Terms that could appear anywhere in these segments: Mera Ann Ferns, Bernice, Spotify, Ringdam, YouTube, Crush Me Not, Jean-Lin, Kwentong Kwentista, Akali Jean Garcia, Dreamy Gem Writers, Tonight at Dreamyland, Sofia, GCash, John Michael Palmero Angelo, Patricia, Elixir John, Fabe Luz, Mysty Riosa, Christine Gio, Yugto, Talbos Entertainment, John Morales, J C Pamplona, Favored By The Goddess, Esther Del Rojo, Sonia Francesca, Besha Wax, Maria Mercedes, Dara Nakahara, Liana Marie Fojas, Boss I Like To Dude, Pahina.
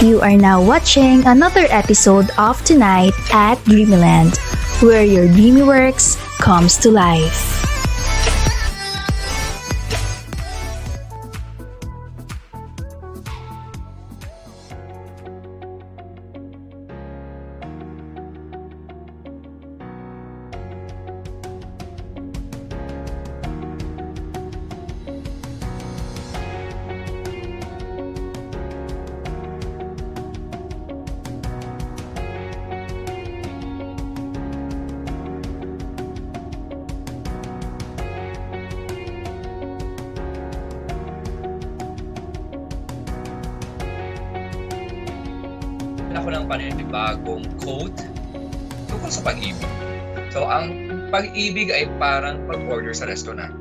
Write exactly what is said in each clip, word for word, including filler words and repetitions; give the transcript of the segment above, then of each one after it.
you are now watching another episode of Tonight at Dreamyland, where your dreamy works comes to life. Ako ng panibagong quote tungkol sa pag-ibig. So, ang pag-ibig ay parang pag-order sa restaurant.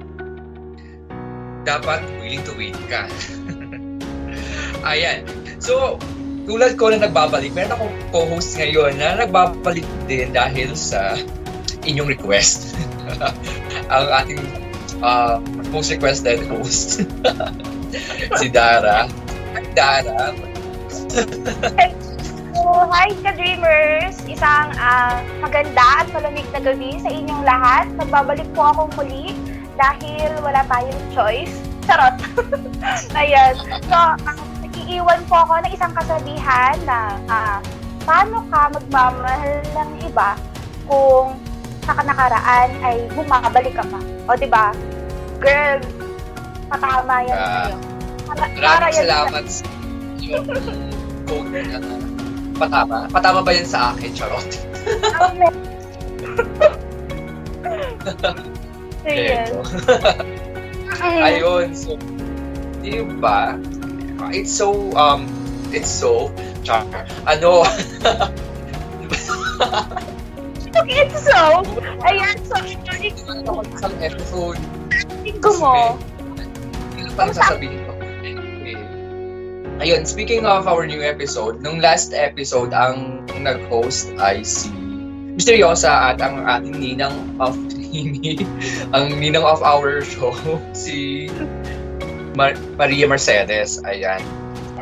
Dapat willing to wait ka. Ayan. So, tulad ko na nagbabalik, meron akong co-host ngayon na nagbabalik din dahil sa inyong request. Ang ating uh, most requested host, si Dara. Ang Dara. So, hi ka-dreamers! Isang uh, maganda at malamig na gabi sa inyong lahat. Magbabalik po akong muli dahil wala tayong choice. Charot! Ayan. So, uh, iiwan po ako ng isang kasabihan na uh, paano ka magmamahal ng iba kung sa nakaraan ay bumabalik ka pa. O, diba? Girl, patama yan uh, sa'yo. Maraming salamat sa yung code na na. Patama? Patama ba yan sa akin, Charot? Amen. Ayun, so, di ba? It's so, um, it's so, char, ano? It's so, ayan, so, it's so, isang episode. Tingko mo. Ano pa sasabihin ko? Ayun, speaking of our new episode, nung last episode, ang nag-host ay si Mysty Riosa at ang ating ninang of Nini, ang ninang of our show, si Mar- Maria Mercedes. Ayan.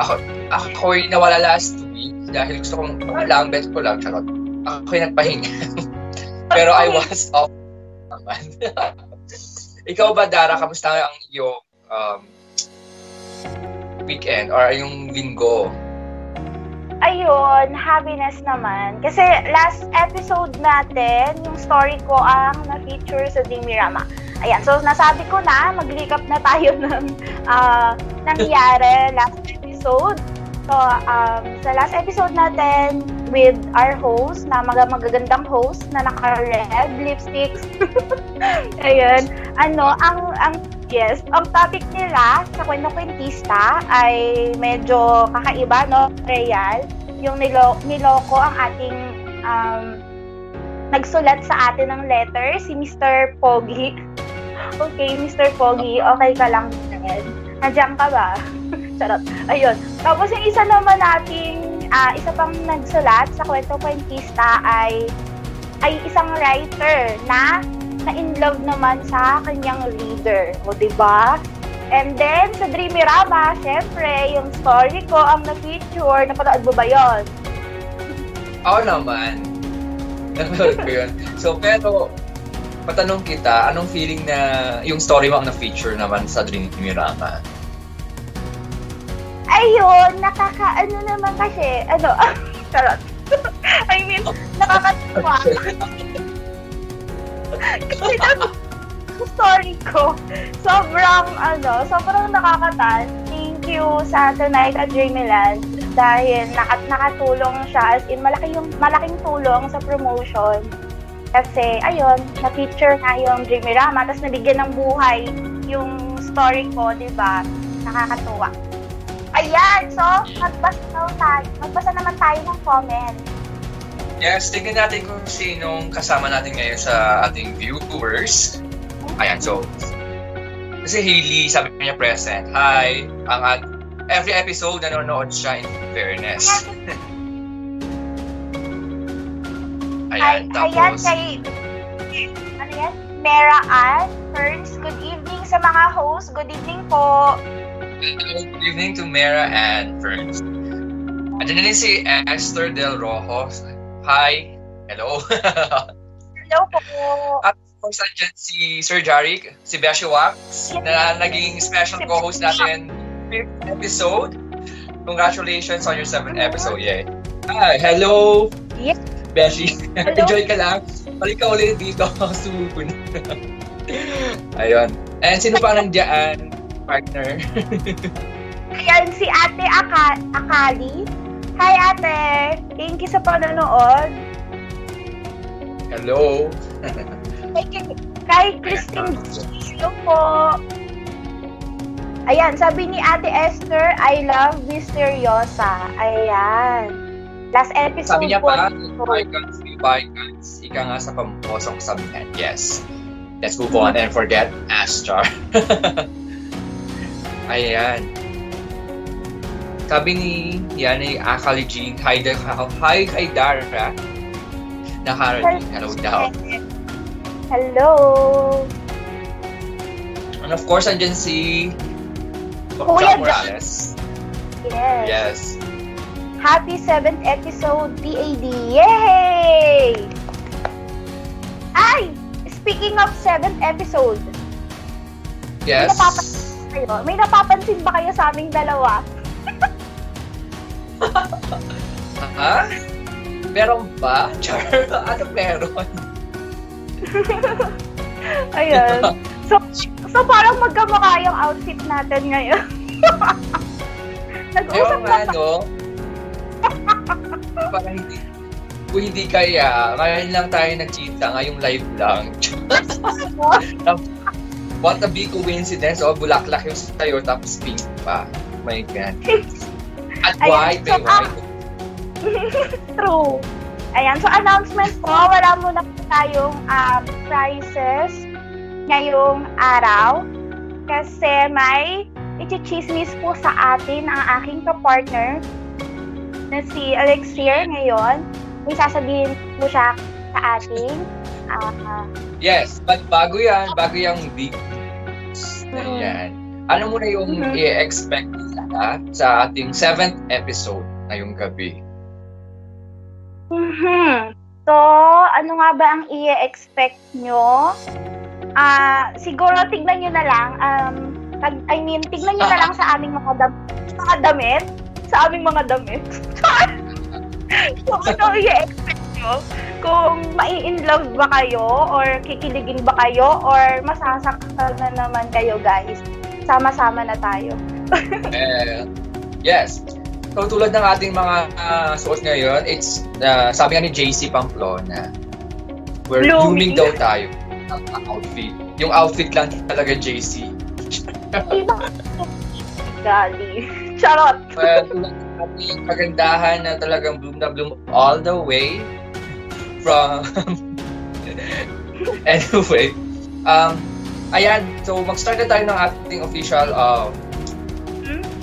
Ako, ako'y nawala last week dahil gusto kong, wala lang, best ko lang, charot. Ako'y nagpahinga. Pero I was off naman. Ikaw ba, Dara, kamusta ang iyong um, weekend or yung linggo? Ayun, happiness naman. Kasi last episode natin, yung story ko ang na-feature sa Dreamerama. Ayan, so nasabi ko na, mag-recap na tayo ng uh, nangyari last episode. So, um, sa last episode natin, with our host, na mag- magagandang host, na naka-red lipsticks. Ayan, ano, ang, ang yes, ang topic nila sa kwento-kwentista ay medyo kakaiba, no? Real. Yung nilo- niloko ang ating um, nagsulat sa atin ng letter, si Mister Pogi. Okay, Mister Pogi, okay ka lang din. Nandiyan ka ba? Charot. Ayun. Tapos yung isa naman nating, uh, isa pang nagsulat sa kwento-kwentista ay, ay isang writer na na in love naman sa kanyang reader. O, diba? And then, sa Dreamerama, syempre, yung story ko ang na-feature. Napanood mo ba yun? Oo naman. Napanood ko yun. So, pero, patanong kita, anong feeling na yung story mo ang na-feature naman sa Dreamerama? Ayun, nakakaano naman kasi, ano, charot. I mean, nakakatawa. Kasi na, story ko, sobrang, ano, sobrang nakakatan. Thank you sa Tonight at Dreamyland dahil nakat nakatulong siya, as in, malaki yung, malaking tulong sa promotion. Kasi, ayun, na-feature na yung Dreamerama, tapos nabigyan ng buhay yung story ko, diba? Nakakatuwa. Ayan, so, magbasa naman tayo, magbasa naman tayo ng comment. Yes, tingnan natin kung sinong kasama natin ngayon sa ating viewers. Ayan, so, kasi Hailey, sabi niya present. Hi, ang at every episode nanonood siya in fairness. Ayan, ay, tapos. Ayan, kay, ano yan? Mera Ann, Ferns, good evening sa mga hosts. Good evening po. Good evening to Mera Ann, Ferns. At Andiyan din si Esther Del Rojo. Hi. Hello. Hello po. At of course, andiyan si Sir Jaric, si Besha Wax, na naging special co-host natin episode. Congratulations on your seventh episode. Yeah. Hi. Hello. Yes. Beshi. Enjoy ka lang. Balik ka ulit dito. Susunod. Ayun. And sino pa nandiyan? Partner. Ayan, si Ate Aka- Akali. Hi, Ate! Thank you sa panonood. Hello! Kay Christine Gio po. Ayan, sabi ni Ate Esther, I love Mysty Riosa. Ayan. Last episode sabi niya po. Sabi niya pa, bygones, bygones. Ika nga sa pamposong sabihan. Yes. Let's move on and forget Astar. Ayan. Sabi ni yan ay Akali Jean, hi, hi kay Dara Nakahara. Hello daw. Hello. And of course, andyan si Kuya John Morales. Yes. Yes. Happy seventh episode, P A D. Yay! Ay! Speaking of seventh episode. Yes. May napapansin kayo? May napapansin ba kayo sa aming dalawa? Ha? Meron ba? Char, ano meron? Ayun. So, so parang magkamukha yung outfit natin ngayon. Nag-usap na pa. No? Parang hindi. Kung hindi kaya, ngayon lang tayo nagkita, ngayong live lang. What a big coincidence. O, oh, bulaklak yung sayo, tapos pink pa. Oh my God. At why? So, uh, true. Ayan. So, announcement po. Wala muna po tayong uh, prizes ngayong araw. Kasi may ichichismis po sa atin ang aking kapartner na si Elixir ngayon. May sasabihin po siya sa atin. Uh, yes. But bago yan. Bago yung big news. Ayan. Mm-hmm. Ano muna yung mm-hmm. i-expect na sa ating seventh episode ngayong gabi? Mm-hmm. So, ano nga ba ang i-expect nyo? Uh, siguro, tignan nyo na lang. Um, I mean, tignan nyo na lang sa aming mga, dam- mga damit. Sa aming mga damit. So, ano i-expect nyo? Kung mai-inlove ba kayo, or kikiligin ba kayo, or masasaktan na naman kayo, guys. Sama-sama na tayo. uh, yes. So tulad ng ating mga uh, suot ngayon, it's, uh, sabi nga ni J C Pamplona, we're blooming, blooming daw tayo. Ang outfit. Yung outfit lang talaga, J C. Gali. Charot. Well, tulad ng ating kagandahan na talagang bloom na bloom all the way from... Anyway, um, ayan, so mag-start na tayo ng ating official um,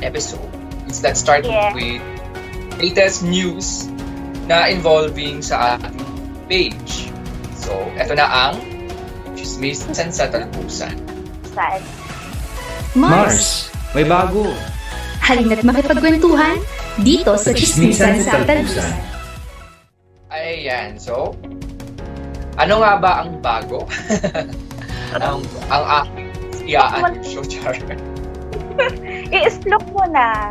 episode. Let's start yeah. with latest news na involving sa ating page. So, eto na ang Chismisan sa Talbusan. Saan? Mars! May bago! Halina't makipagkwentuhan dito sa Chismisan sa Talbusan. Ayan, so, ano nga ba ang bago? Ang ang aking siyaan yung show, Char. I-slope mo na.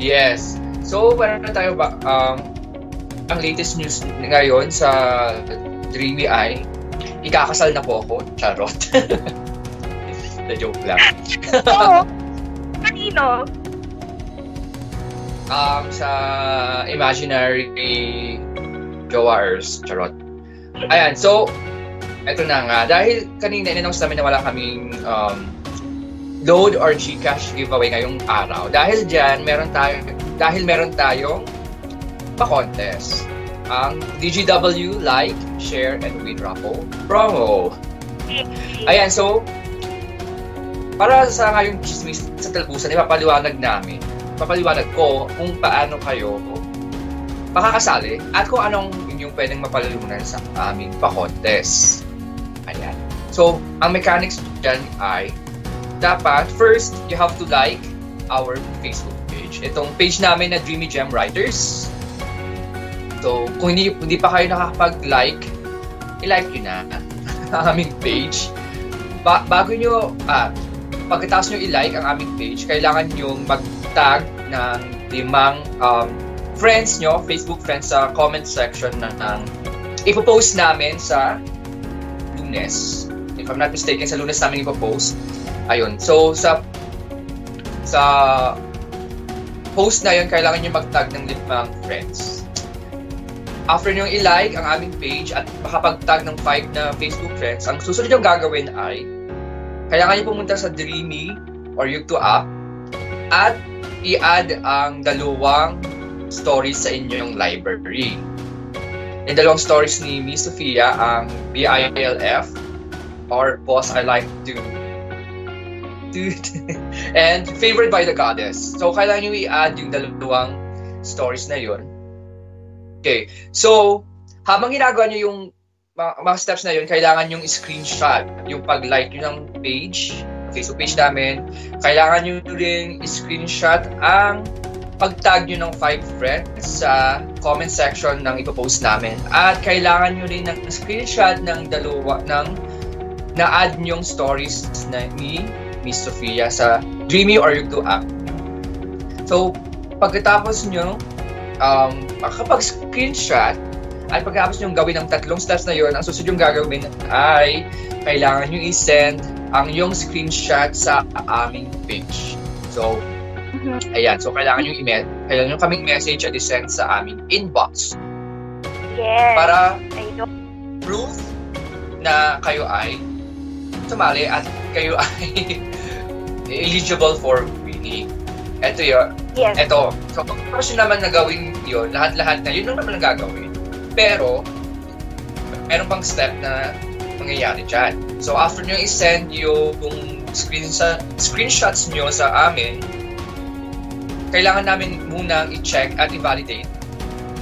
Yes. So, parang na tayo ba? Um, ang latest news ngayon sa Dreamy Eye, ikakasal na po ako, Charot. The joke lang. Oo. Kanino? Um, sa imaginary jowars, Charot. Ayan, so, eto na nga. Dahil kanina in-announce namin na wala kaming um, load or GCash giveaway ngayong araw. Dahil dyan, meron tayo, dahil meron tayong pa-contest. Ang D G W like, share, and win raffle promo. Ayan, so, para sa ngayong Chismis sa Talbusan, ipapaliwanag namin, papaliwanag ko kung paano kayo makakasali at kung anong yung pwedeng mapalalunan sa aming pa-contest. Ayan. So, ang mechanics dyan ay dapat, first, you have to like our Facebook page. page. Itong page namin na Dreamy Gem Writers. So, kung hindi, hindi pa kayo nakakapag-like, i-like nyo na ang aming page. Ba- bago nyo, ah, pagkatapos nyo i-like ang aming page, kailangan nyo mag-tag ng limang um, friends nyo, Facebook friends sa comment section ng um, ipopost namin sa Lunes. If I'm not mistaken, sa Lunes namin ipopost. Ayun, so sa sa post na yun, kailangan nyo mag-tag ng limang friends. After nyo i-like ang aming page at makapag-tag ng five na Facebook friends, ang susunod yung gagawin ay kailangan nyo pumunta sa Dreamy or Yugto app at i-add ang dalawang stories sa inyong library. Yung dalawang stories ni Miss Sofia, ang B I L F or Boss I Like To Dude and Favored By The Goddess. So, kailangan nyo i-add yung dalawang stories na yun. Okay, so habang ginagawa nyo yung mga, mga steps na yun, kailangan yung screenshot, yung pag-like nyo ng page, Facebook page namin. Kailangan nyo rin screenshot ang pag-tag nyo ng five friends sa comment section ng ipopost namin. At kailangan nyo rin ng screenshot ng dalawa, ng na-add nyong stories na ni Miss Sofia sa Dreamy or Yugto app. So, pagkatapos nyo, Um, makapag-screenshot at pagkatapos nyo gawin ang tatlong steps na yun, ang susunod yung gagawin ay kailangan nyo i-send ang yung screenshot sa aming page. So, ayan. So, kailangan nyo i-mail, kailangan nyo kaming message at i-send sa aming inbox. Yes. Para proof na kayo ay sumali at kayo ay eligible for winning. Eto yun. Yes. Eto. So, pagkatapos nyo naman na gawin yun, lahat-lahat na yun lang naman ang gagawin. Pero, meron pang step na mangyayari dyan. So, after nyo i-send yung screen sa, screenshots nyo sa amin, kailangan namin munang i-check at i-validate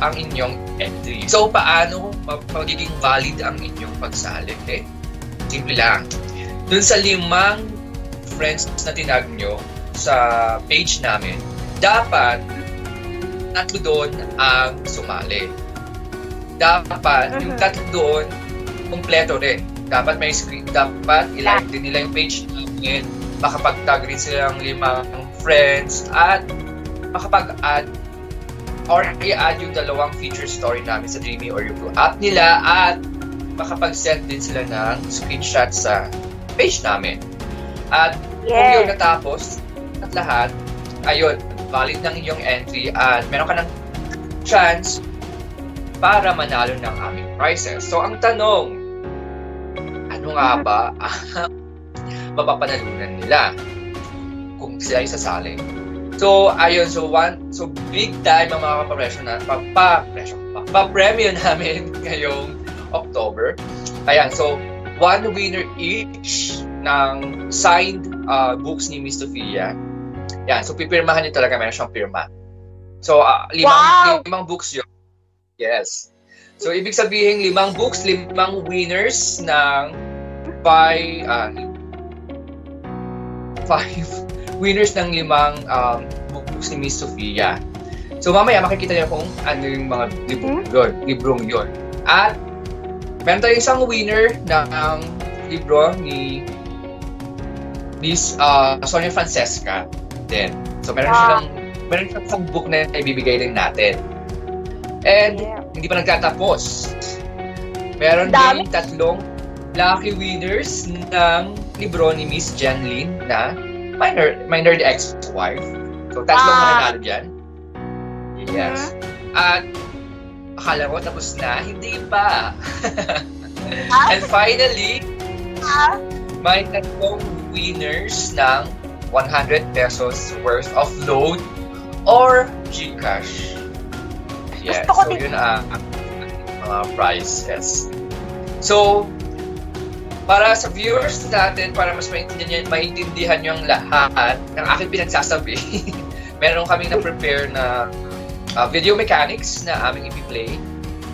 ang inyong entry. So, paano magiging valid ang inyong pagsali? Eh, simple lang. Dun sa limang friends na tinag nyo sa page namin, dapat tatlo doon ang sumali. Dapat uh-huh. yung tatlo doon kumpleto rin. Dapat may screen, dapat i-like din nila yung page namin, makapag-tag rin silang limang friends at makapag-add or i-add yung dalawang feature story namin sa Dreamy or Yugto app nila at makapag-send din sila ng screenshot sa page namin. At yes. kung yun natapos at lahat, ayun, valid ng iyong entry at meron ka ng chance para manalo ng aming prizes. So, ang tanong, ano nga ba ang mapapanalunan nila kung sila ay sasali? So, ayun, so one, so big time ang mga papresyo na, papresyo, papremyo namin ngayong October. Ayan, so, one winner each ng signed uh, books ni Miss Sofia. Yan, so pipirmahan niyo talaga, meron siyang pirma. So, uh, limang, wow! limang books yun. Yes. So, ibig sabihin, limang books, limang winners ng five, uh, five winners ng limang um, books ni Miss Sofia. So, mamaya makikita niyo kung ano yung mga librong yun. Librong yun. At, meron tayong isang winner ng libro ni Miss uh, Sonia Francesca din. So meron wow. silang meron siyang book na ibibigay din natin. And yeah. hindi pa nagtatapos. Meron Dami. din tatlong lucky winners ng libro ni Miss Jean-Lin na My Nerd, My Nerd Ex-Wife. So tatlong ah. mananalo diyan. Yes. Mm-hmm. At akala ko tapos na, hindi pa. And finally, ah. may tatlong winners ng one hundred pesos worth of load or GCash. Yeah, so yun ang mga prizes. So, para sa viewers natin, para mas maintindihan, maintindihan nyo ang lahat ng aking pinagsasabi, meron kaming na-prepare na uh, video mechanics na aming ipi-play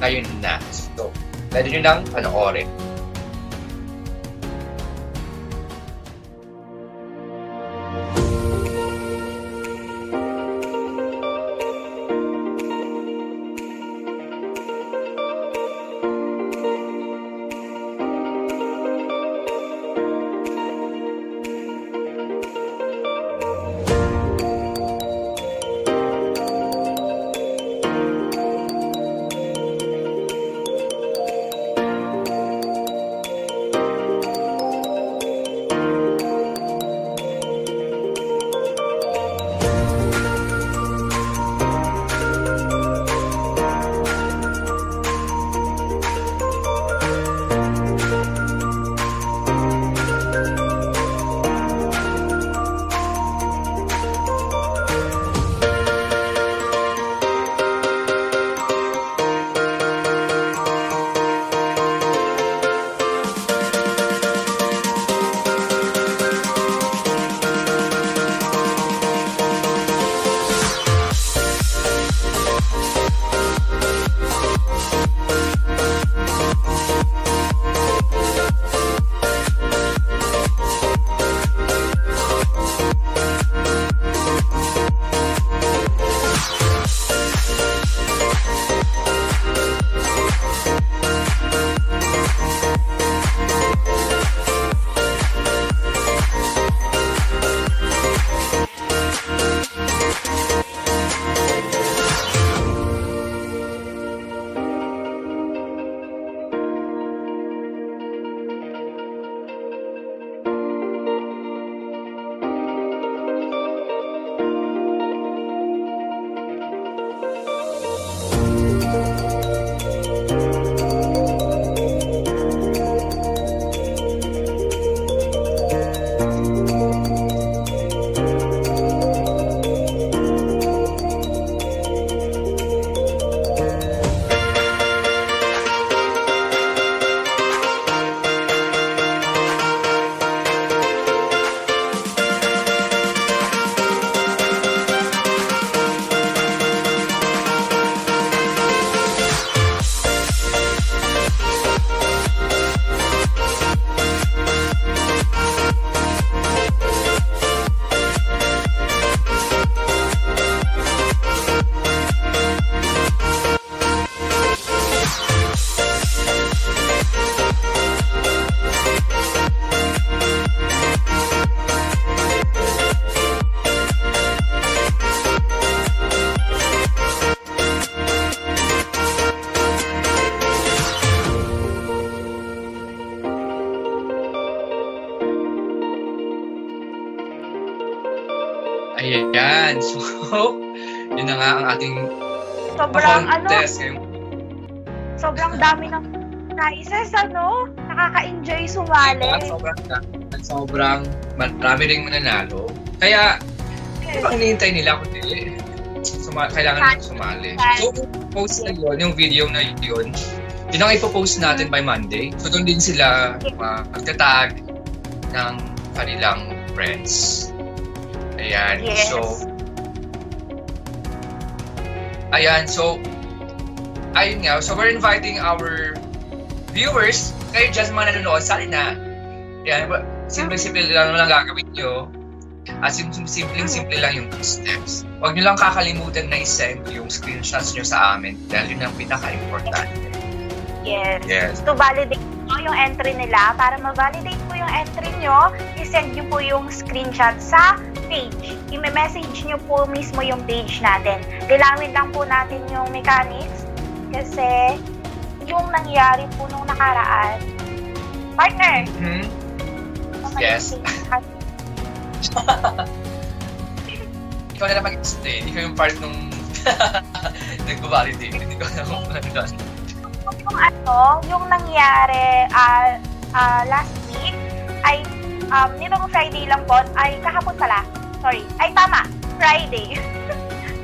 ngayon na. So, pwede nyo nang panoorin. yan. So, yun na nga ang ating sobrang contest. Ano, sobrang dami ng naises, ano? Nakaka-enjoy sumali. At sobrang, at sobrang marami rin mananalo. Kaya, yes. Ibang hinihintay nila kung hindi. Suma- kailangan nila sumali. So, post na yun, yung video na yun. Yun ang ipopost natin by Monday. So, doon din sila magtatag ng kanilang friends. Ayan, yes. so... Ayan, so... Ayun nga, so we're inviting our viewers. Kayo just mga nanonood, sali na. Ayan, simple-simple lang lang gagawin nyo. At simple-simple lang yung steps. Huwag nyo lang kakalimutan na i-send yung screenshots nyo sa amin. Dahil yun ang pinaka-importante. Yes. Yes. To validate mo yung entry nila, para ma-validate po yung entry nyo, i-send nyo po yung screenshot sa page. I-message nyo po mismo yung page natin. Dilawin lang po natin yung mechanics kasi yung nangyari po nung nakaraan. Partner! Mm-hmm. So, yes. Ikaw na lang mag-explain. Ikaw yung part nung nag-validate. Hindi ko na kung ano. Yung ano, yung nangyari uh, uh, last week ay, um, nitong Friday lang po, ay kahapon pala, sorry, ay tama, Friday.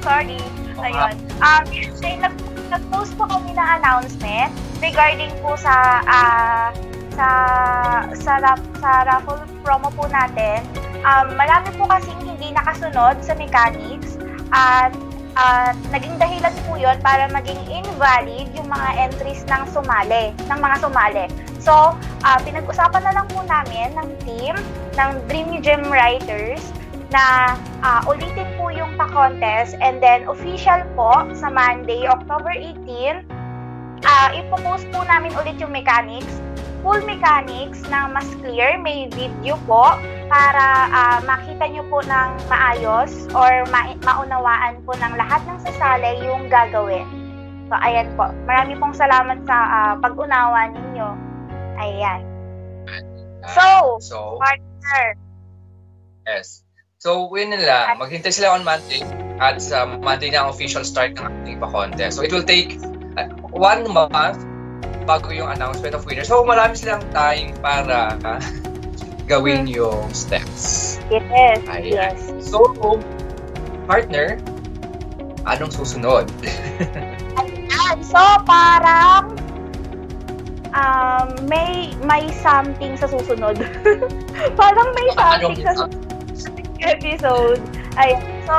Sorry, oh, ayun. Um, ay, nag, nag-post po kami na announcement regarding po sa, uh, sa, sa, sa raffle promo po natin. Um, marami po kasing hindi nakasunod sa mechanics at at uh, naging dahilan po yun para maging invalid yung mga entries ng sumali, ng mga sumali. So, uh, pinag-usapan na lang po namin ng team, ng Dreamy Gem Writers, na uh, ulitin po yung pa-contest and then official po sa Monday, October eighteenth, uh, ipopost po namin ulit yung mechanics, full mechanics na mas clear, may video po para uh, makita nyo po ng maayos or ma- maunawaan po ng lahat ng sasali yung gagawin. So, ayan po. Marami pong salamat sa uh, pag-unawa ninyo. Ayan. So, so partner. Yes. So, yun nila. Maghintay sila on Monday at sa um, Monday na ang official start ng ating pa-contest. So, it will take uh, one month bago yung announcement of winners. So, marami silang time para uh, gawin yung steps. Yes, ayan. Yes. So, partner, anong susunod? Ayan. So, parang um, may may something sa susunod. Parang may something anong, sa susunod episode. Ayan. So,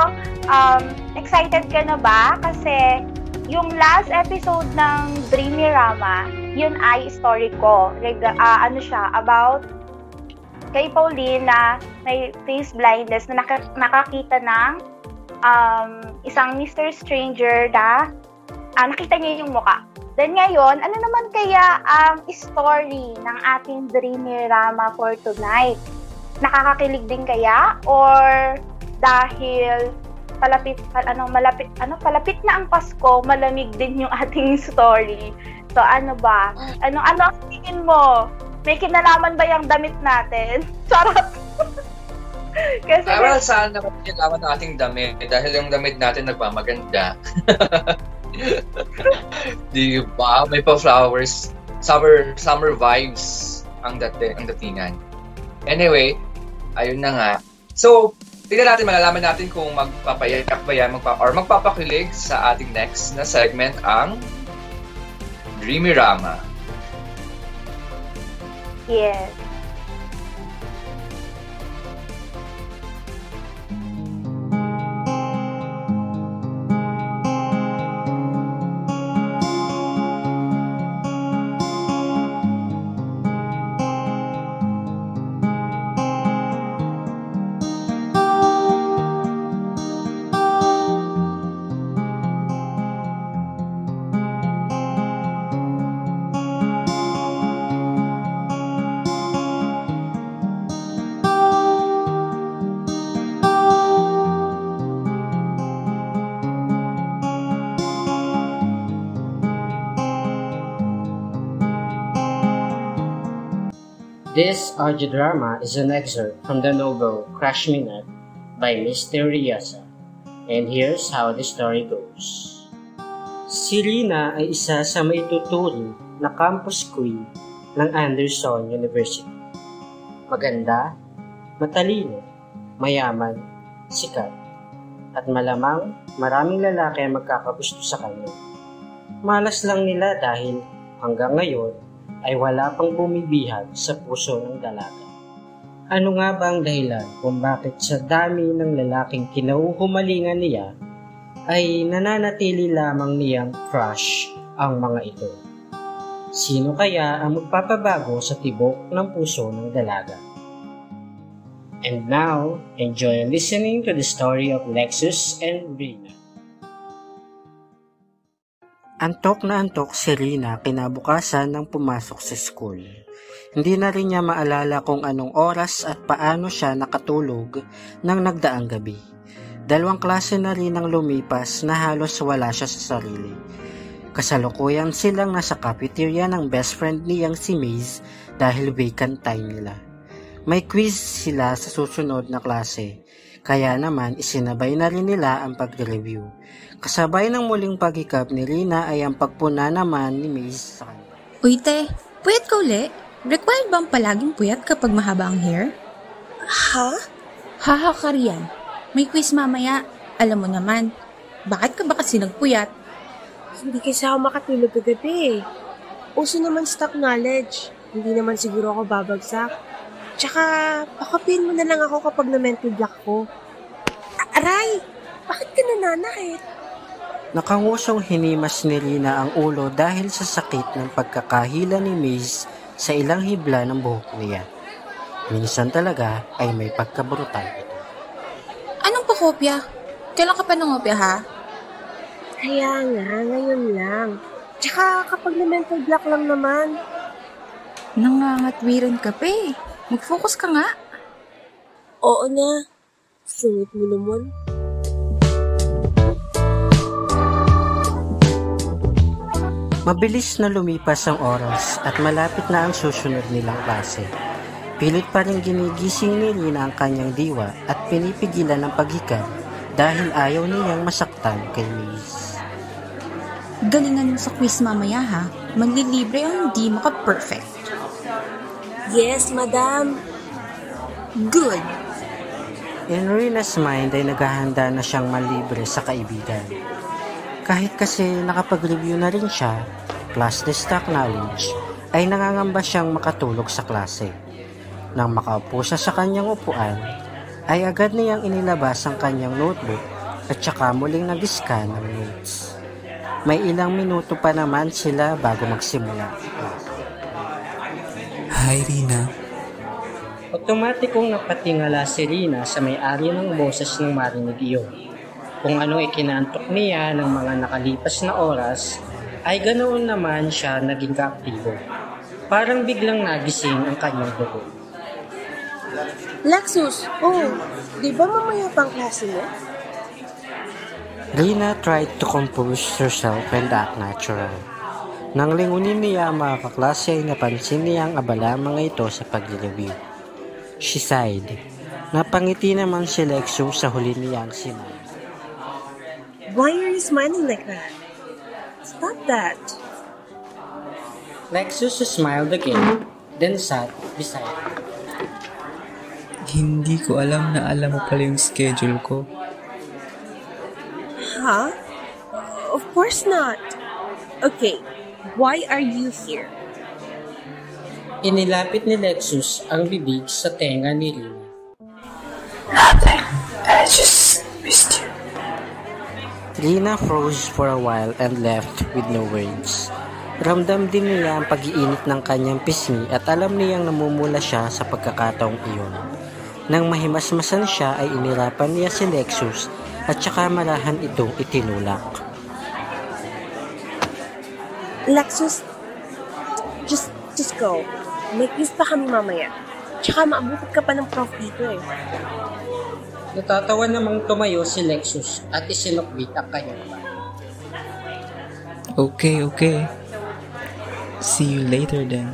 um, excited ka na ba? Kasi yung last episode ng Dreamerama, yun ay story ko. Rega, uh, ano siya, about kay Pauline na may face blindness na nak- nakakita ng um, isang Mister Stranger na uh, nakita niya yung muka. Then ngayon, ano naman kaya ang um, story ng ating Dreamerama for tonight? Nakakakilig din kaya? Or dahil palapit ano malapit ano palapit na ang Pasko, malamig din yung ating story. So ano ba? Ano ano ang tingin mo? May kinalaman ba yung damit natin? Charot. Kasi ah, well, sana may kinalaman ng ating damit dahil yung damit natin nagpamaganda. Di ba? May pa flowers, summer summer vibes ang dati ang datingan. Anyway, ayun na nga. So, tignan natin, malalaman natin kung magpapayayak ba yan, magpa- or magpapakilig sa ating next na segment, ang Dreamerama. Yes. This audio drama is an excerpt from the novel Crush Me Not by Mysty Riosa, And here's how the story goes. Si Rina ay isa sa maituturing na campus queen ng Anderson University. Maganda, matalino, mayaman, sikat, at malamang maraming lalaki ang magkakagusto sa kanya. Malas lang nila dahil hanggang ngayon ay wala pang bumibihag sa puso ng dalaga. Ano nga ba ang dahilan kung bakit sa dami ng lalaking kinauhumalingan niya ay nananatili lamang niyang crush ang mga ito? Sino kaya ang magpapabago sa tibok ng puso ng dalaga? And now, enjoy listening to the story of Lexus and Rina. Antok na antok si Rina kinabukasan ng pumasok sa school. Hindi na rin niya maalala kung anong oras at paano siya nakatulog ng nagdaang gabi. Dalawang klase na rin ang lumipas na halos wala siya sa sarili. Kasalukuyan silang nasa cafeteria ng best friend niyang si Maze dahil vacant time nila. May quiz sila sa susunod na klase, kaya naman isinabay na rin nila ang pag-review. Kasabay ng muling pag-hiccup ni Rina ay ang pagpuna naman ni Maze sa kanya. Uy te, puyat ka uli? Required bang palaging puyat kapag mahaba ang hair? Ha? Haha ka riyan. May quiz mamaya, alam mo naman. Bakit ka ba kasi nagpuyat? Hindi kasi ako makatulog kagabi eh. Uso naman stock knowledge. Hindi naman siguro ako babagsak. Tsaka, pakapiin mo na lang ako kapag na-mental block ko. Aray! Bakit ka nananakit? Nakangusong hinimas ni Rina ang ulo dahil sa sakit ng pagkakahila ni Maze sa ilang hibla ng buhok niya. Minsan talaga ay may pagkaburutan. Anong pakopya? Kailan ka pa nangopya, ha? Kaya nga, ngayon lang. Tsaka kapag na-mental block lang naman. Nangangatwiran ka pa eh. Mag-focus ka nga. Oo na. Sungit mo naman. Mabilis na lumipas ang oras at malapit na ang susunod nilang klase. Pilit pa rin ginigising ni Rina ang kanyang diwa at pinipigilan ang paghikab dahil ayaw niyang masaktan kay Maze. Galingan sa quiz mamaya ha, manlilibre ang hindi maka-perfect. Yes, madam. Good. In Rina's mind ay naghahanda na siyang manlibre sa kaibigan. Kahit kasi nakapag-review na rin siya, plus the stock knowledge, ay nangangamba siyang makatulog sa klase. Nang makaupo siya sa kanyang upuan, ay agad niyang inilabas ang kanyang notebook at saka muling nag-scan ng notes. May ilang minuto pa naman sila bago magsimula. Hi, Rina. Otomatikong napatingala si Rina sa may-ari ng boses ng marinig iyon. Kung ano ikinaantok niya ng mga nakalipas na oras, ay ganoon naman siya naging kaaktibo. Parang biglang nagising ang kanyang dugo. Lexus, oh, di ba mamaya pang klase mo? Rina tried to compose herself and act natural. Nang lingunin niya ang mga kaklase ay napansin niya ang abala mga ito sa pag-review. She sighed. Napangiti naman si Lexus sa huli niyang sinabi. Why are you smiling like that? Stop that. Lexus smiled again, then sat beside her. Hindi ko alam na alam mo pala yung schedule ko. Huh? Of course not. Okay, why are you here? Inilapit ni Lexus ang bibig sa tenga ni Rina. Nothing. I just missed you. Rina froze for a while and left with no words. Ramdam din niya ang pag-iinit ng kanyang pisngi at alam niyang namumula siya sa pagkakataong iyon. Nang mahimasmasan siya ay inirapan niya si Lexus at saka marahan itong itinulak. Lexus, just just go. May quiz pa kami mamaya. Tsaka maabutot ka pa ng prof dito eh. Natatawa namang tumayo si Lexus at isinukbit ang kanyang pa. Okay, okay. See you later then.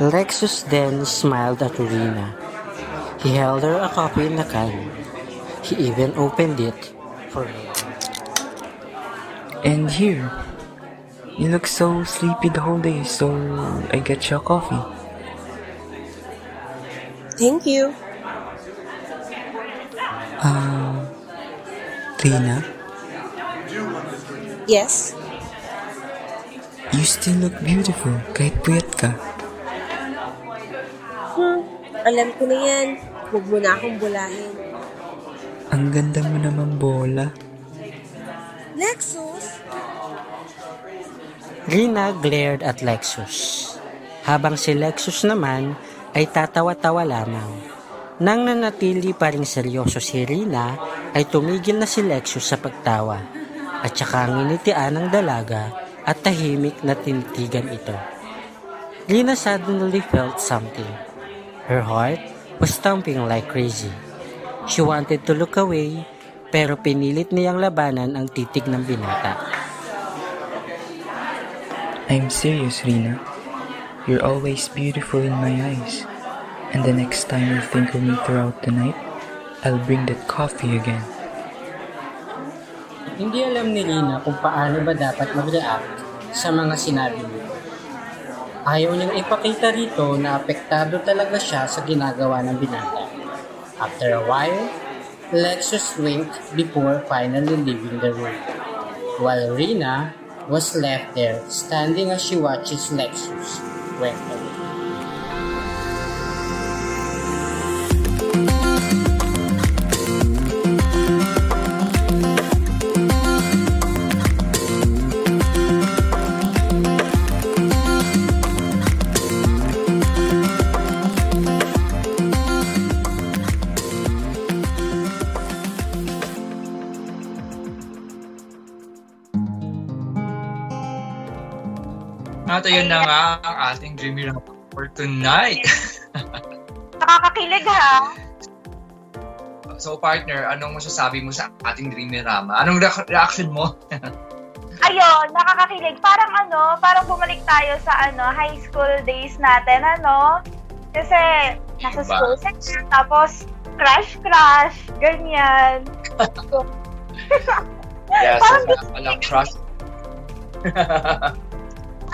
Lexus then smiled at Rina. He held her a copy in the can. He even opened it for me. And here, you look so sleepy the whole day, so I get you a coffee. Thank you. Uh, Rina? Yes? You still look beautiful kahit puyat ka. Hmm, alam ko na yan. Huwag mo na akong bulahin. Ang ganda mo naman, bola. Lexus! Rina glared at Lexus. Habang si Lexus naman ay tatawa-tawa lamang. Nang nanatili pa rin seryoso si Rina, ay tumigil na si Lexus sa pagtawa. At saka ang initian ng dalaga at tahimik na tinitigan ito. Rina suddenly felt something. Her heart was thumping like crazy. She wanted to look away, pero pinilit niyang labanan ang titig ng binata. I'm serious, Rina. You're always beautiful in my eyes. And the next time you think of me throughout the night, I'll bring that coffee again. Hindi alam ni Rina kung paano ba dapat mag-react sa mga sinabi niya. Ayaw niyang ipakita rito na apektado talaga siya sa ginagawa ng binata. After a while, Lexus winked before finally leaving the room, while Rina was left there standing as she watches Lexus went away. At ayun na nga ang ating Dreamerama for tonight. Nakakakilig ha? So partner, anong masasabi mo sa ating Dreamerama? Anong re- reaction mo? Ayun, nakakakilig. Parang ano, parang bumalik tayo sa ano high school days natin, ano? Kasi nasa school section, tapos crush-crush, ganyan. Yes, parang so, alam, crush.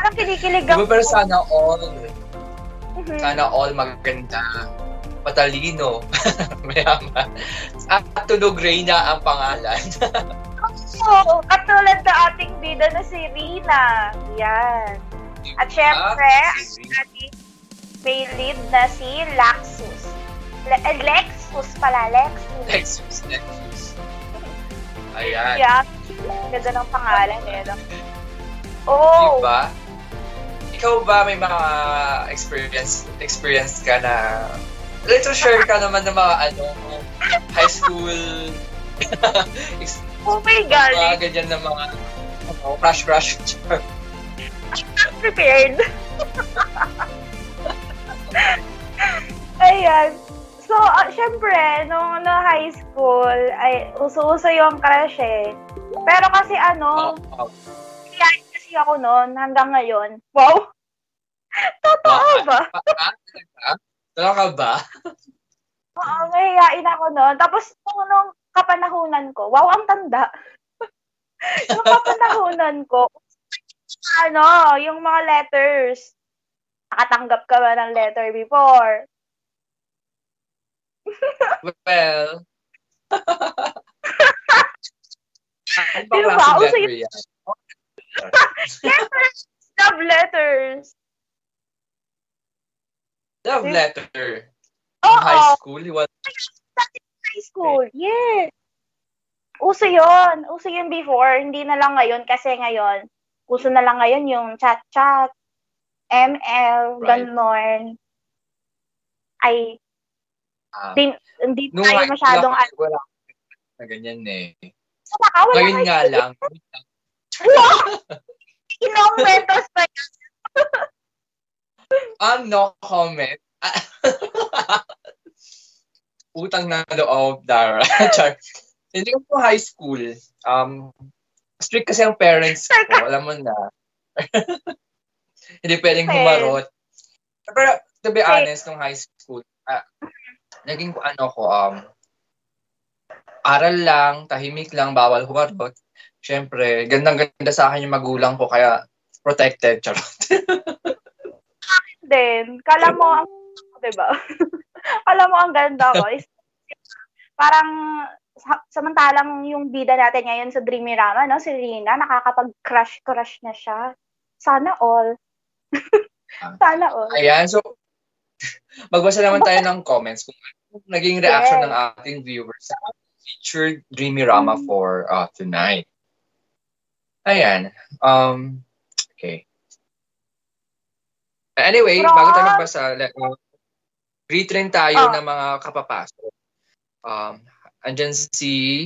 Parang kinikilig ako. Pero sana all, mm-hmm. sana all maganda, patalino, mayaman. At Tunog Reyna ang pangalan. Oo, oh, katulad na ating bida na si Rina. Yan. At syempre, ang ating may lead na si Lexus. Le- Lexus pala, Lexus. Lexus, Lexus. Ayan. Yeah. Ganda ng pangalan eh. Oh. Diba? Ikaw ba may mga experience experience ka na little share ka naman ng mga ano high school oh my god mga ganyan na mga ano, crush crush I'm not prepared. Ayan, so uh, syempre nung no, high school ay uso-uso yung crush eh, pero kasi ano oh, oh. ako noon hanggang ngayon. Wow! Totoo ba? Totoo ka ba? Oo, ngayain ako noon. Tapos, nung, nung kapanahunan ko, wow, ang tanda. Nung kapanahunan ko, ano, yung mga letters. Nakatanggap ka ba ng letter before? Well, ang pang-klaseng letter yan. Letters! Love letters! Love letter? Oh, high school? Was... High school, yes! Uso yun. Uso yun before. Hindi na lang ngayon kasi ngayon, uso na lang ngayon yung chat-chat, M L, right. Ganon. Ay, um, di, hindi no, tayo like, masyadong... Wala, wala. Na ganyan eh. So, baka, wala ngayon nga yun. Lang. No comments pa yan. Ah, no comment. Utang na loob, Dara. Hindi ko po high school. Um, strict kasi ang parents ko. Alam mo na. Hindi pwedeng humarot. Pero to be honest, nung high school, uh, naging ano ko, um, aral lang, tahimik lang, bawal humarot. Siyempre, gandang-ganda sa akin yung magulang ko, kaya protected, charot. Then, kala mo ang, diba? Kala mo ang ganda ko is, parang, samantalang yung bida natin ngayon sa Dreamerama, no? Si Rina, nakakapag-crush-crush na siya. Sana all. Sana all. Ayan, so, magbasa naman tayo ng comments kung naging reaction yes. ng ating viewers sa featured Dreamerama mm. for uh, tonight. Ayan. Um, okay. Anyway, From... bago tayo magbasa, like, uh, retrain tayo oh. ng mga kapapasok. Um, Andyan si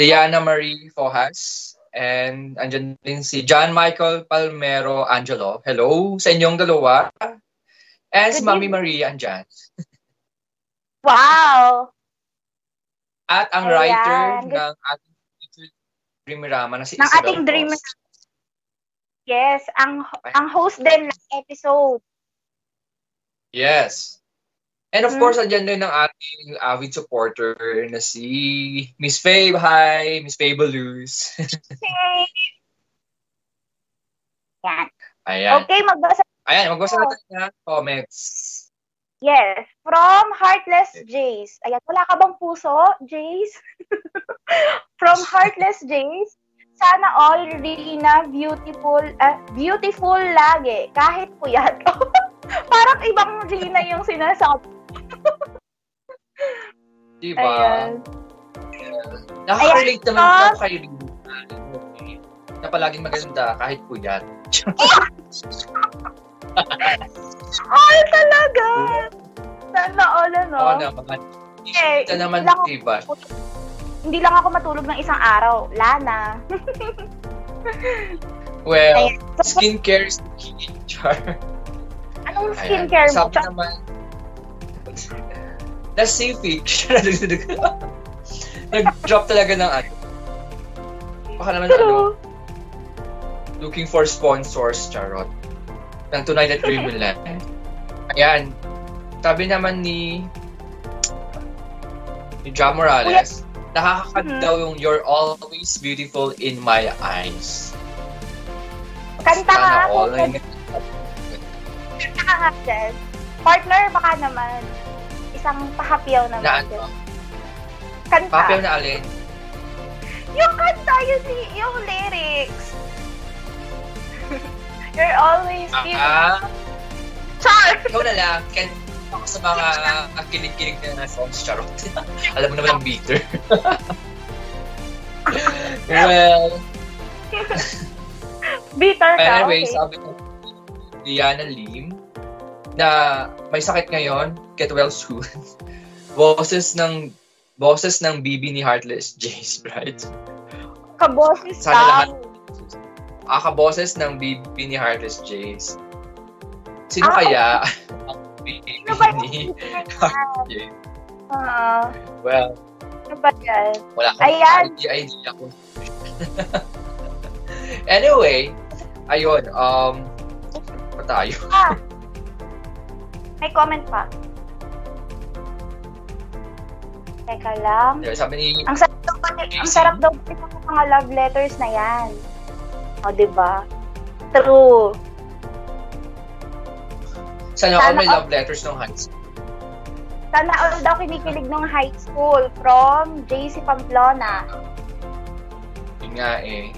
Liana Marie Fojas and andyan din si John Michael Palmero Angelo. Hello sa inyong dalawa. And si Mami Marie andyan. Wow! At ang Ayan. writer ng ating Dreamerama na si ng Isabel ating Dreamerama. Yes, ang ang host din ng episode. Yes. And of mm. course, andyan din ang ating avid supporter na si Miss Fabe. Hi, Miss Fabe Luz. Hey! Ayan. Ayan. Okay, magbasa. Ayan, magbasa natin na comments. Yes, from Heartless Jace. Ayan, wala ka bang puso, Jace? From Heartless Jace, sana all Rina beautiful, uh, beautiful lagi, kahit puyat. Parang ibang Rina yung sinasabi. Diba? Ayan. Nakaka-relate naman ako kay Rina na palaging maganda kahit puyat. Ay, talaga! Sana all, ano? Oo naman. Okay. Ito naman, diba? Hindi lang ako matulog ng isang araw. Lana. Well, Ayan. skincare is the key, Char. Anong skincare Ayan. mo? Sabi naman, the Pacific. Nag-drop talaga ng ano. Baka naman ano. Looking for sponsors, charot. Ng Tonight at Dreamland. Ayan. Sabi naman ni ni Ja Morales, nakakakat daw yung You're Always Beautiful in My Eyes. Kanta ka ako. Kanta ka nga, Jess. Partner, baka naman. Isang pahapyaw naman. Na ano? Kanta. Pahapyaw na alin? Yung kanta, yung, yung lyrics. You're always beautiful. Uh-huh. Char! Ikaw na lang. Ken, ako sa mga uh, kilig-kilig na songs, charot. Alam mo naman ang bitter. Well... bitter ka, anyway, okay. Sabi ko, Diana Lim, na may sakit ngayon, get well soon. Boses ng boses ng bibi ni Heartless Jace, right? Kaboses ka. Sana lahat. Ah, kaboses ng bibi ni Heartless Jace. Sino ah, kaya ang bibi ni Heartless Jace? Uh, well, ano ba yan? Wala akong idea, idea ko. Anyway, ayun, um, pa tayo. Ah. May comment pa. Teka lang. Yeah, sabi ni... Ang sarap daw pati, ang sarap daw pati ng mga love letters na yan. O, oh, diba? True. Sana all may love letters ng high school. Sana all daw kinikilig ng high school from J C Pamplona. Yun nga eh.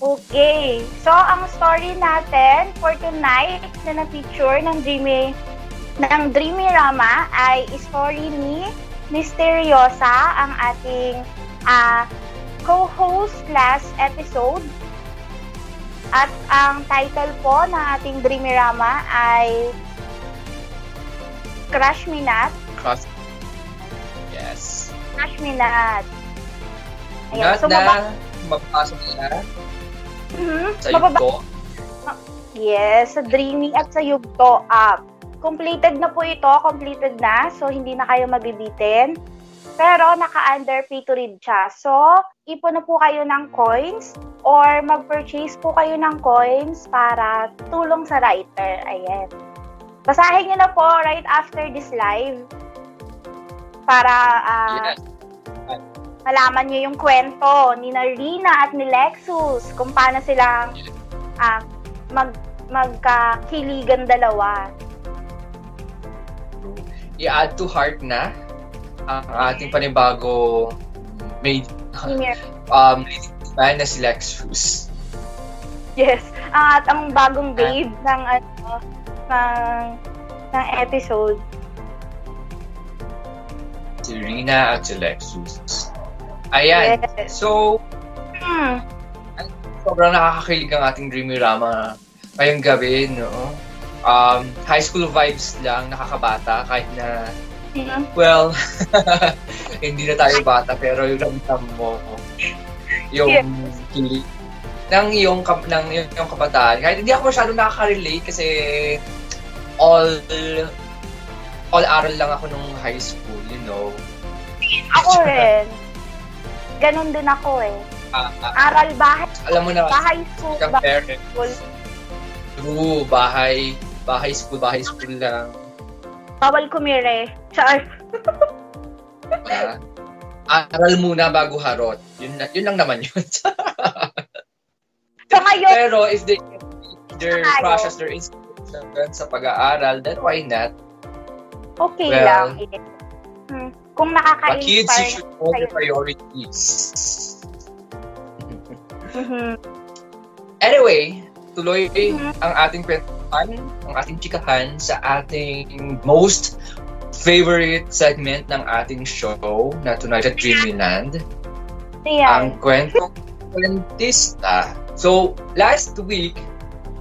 Okay, so ang story natin for tonight na na-feature ng Dreamy ng Dreamerama ay story ni Mysty Riosa, ang ating uh, co-host last episode. At ang title po ng ating Dreamerama ay Crush Me Not. Crush. Yes. Crush Me Not. Ayan, Not so, na mapapasok nila. Mm-hmm. Sa Yugto. Yes, sa Dreamy at sa Yugto app. Completed na po ito, completed na. So, hindi na kayo mabibitin. Pero, naka-under pay to read siya. So, ipon na po kayo ng coins or mag-purchase po kayo ng coins para tulong sa writer. Ayan. Basahin nyo na po right after this live para uh, yes. malaman nyo yung kwento ni Narina at ni Lexus kung paano silang uh, mag, magkakiligan dalawa. I-add to heart na ang ating panibago made um na si Lexus. Yes, at ang bagong babe uh, ng ano ng ng episode. Si Rina at si Lexus. Ayan. Yes. So hmm. sobrang nakakakilig ang ating Dreamerama ngayong gabi, no? Um, high school vibes lang, nakakabata, kahit na, mm-hmm. well, hindi na tayo bata, pero yung ramdam mo, yung yeah. kilig, ng yung, ng, yung, yung kabataan. Kahit hindi ako masyadong nakaka-relate kasi all, all aral lang ako nung high school, you know. Ako rin. Ganon din ako eh. Ah, ah, aral, bahay, alam mo na, bahay school, bahay school. True, bahay, bahay school, bahay school lang. Bawal kumire. Char. uh, aral muna bago harot. Yun, yun lang naman yun. So ngayon, pero if they their ngayon. process, their instruction sa pag-aaral, then why not? Okay well, lang. Yeah. Hmm. Kung nakaka-inspire. But kids, you should know the priorities. mm-hmm. Anyway, tuloy mm-hmm. ang ating kwentuhan, ang ating chikahan sa ating most favorite segment ng ating show na Tonight at Dreamyland. Yeah. Ang kwentong kwentista. So, last week,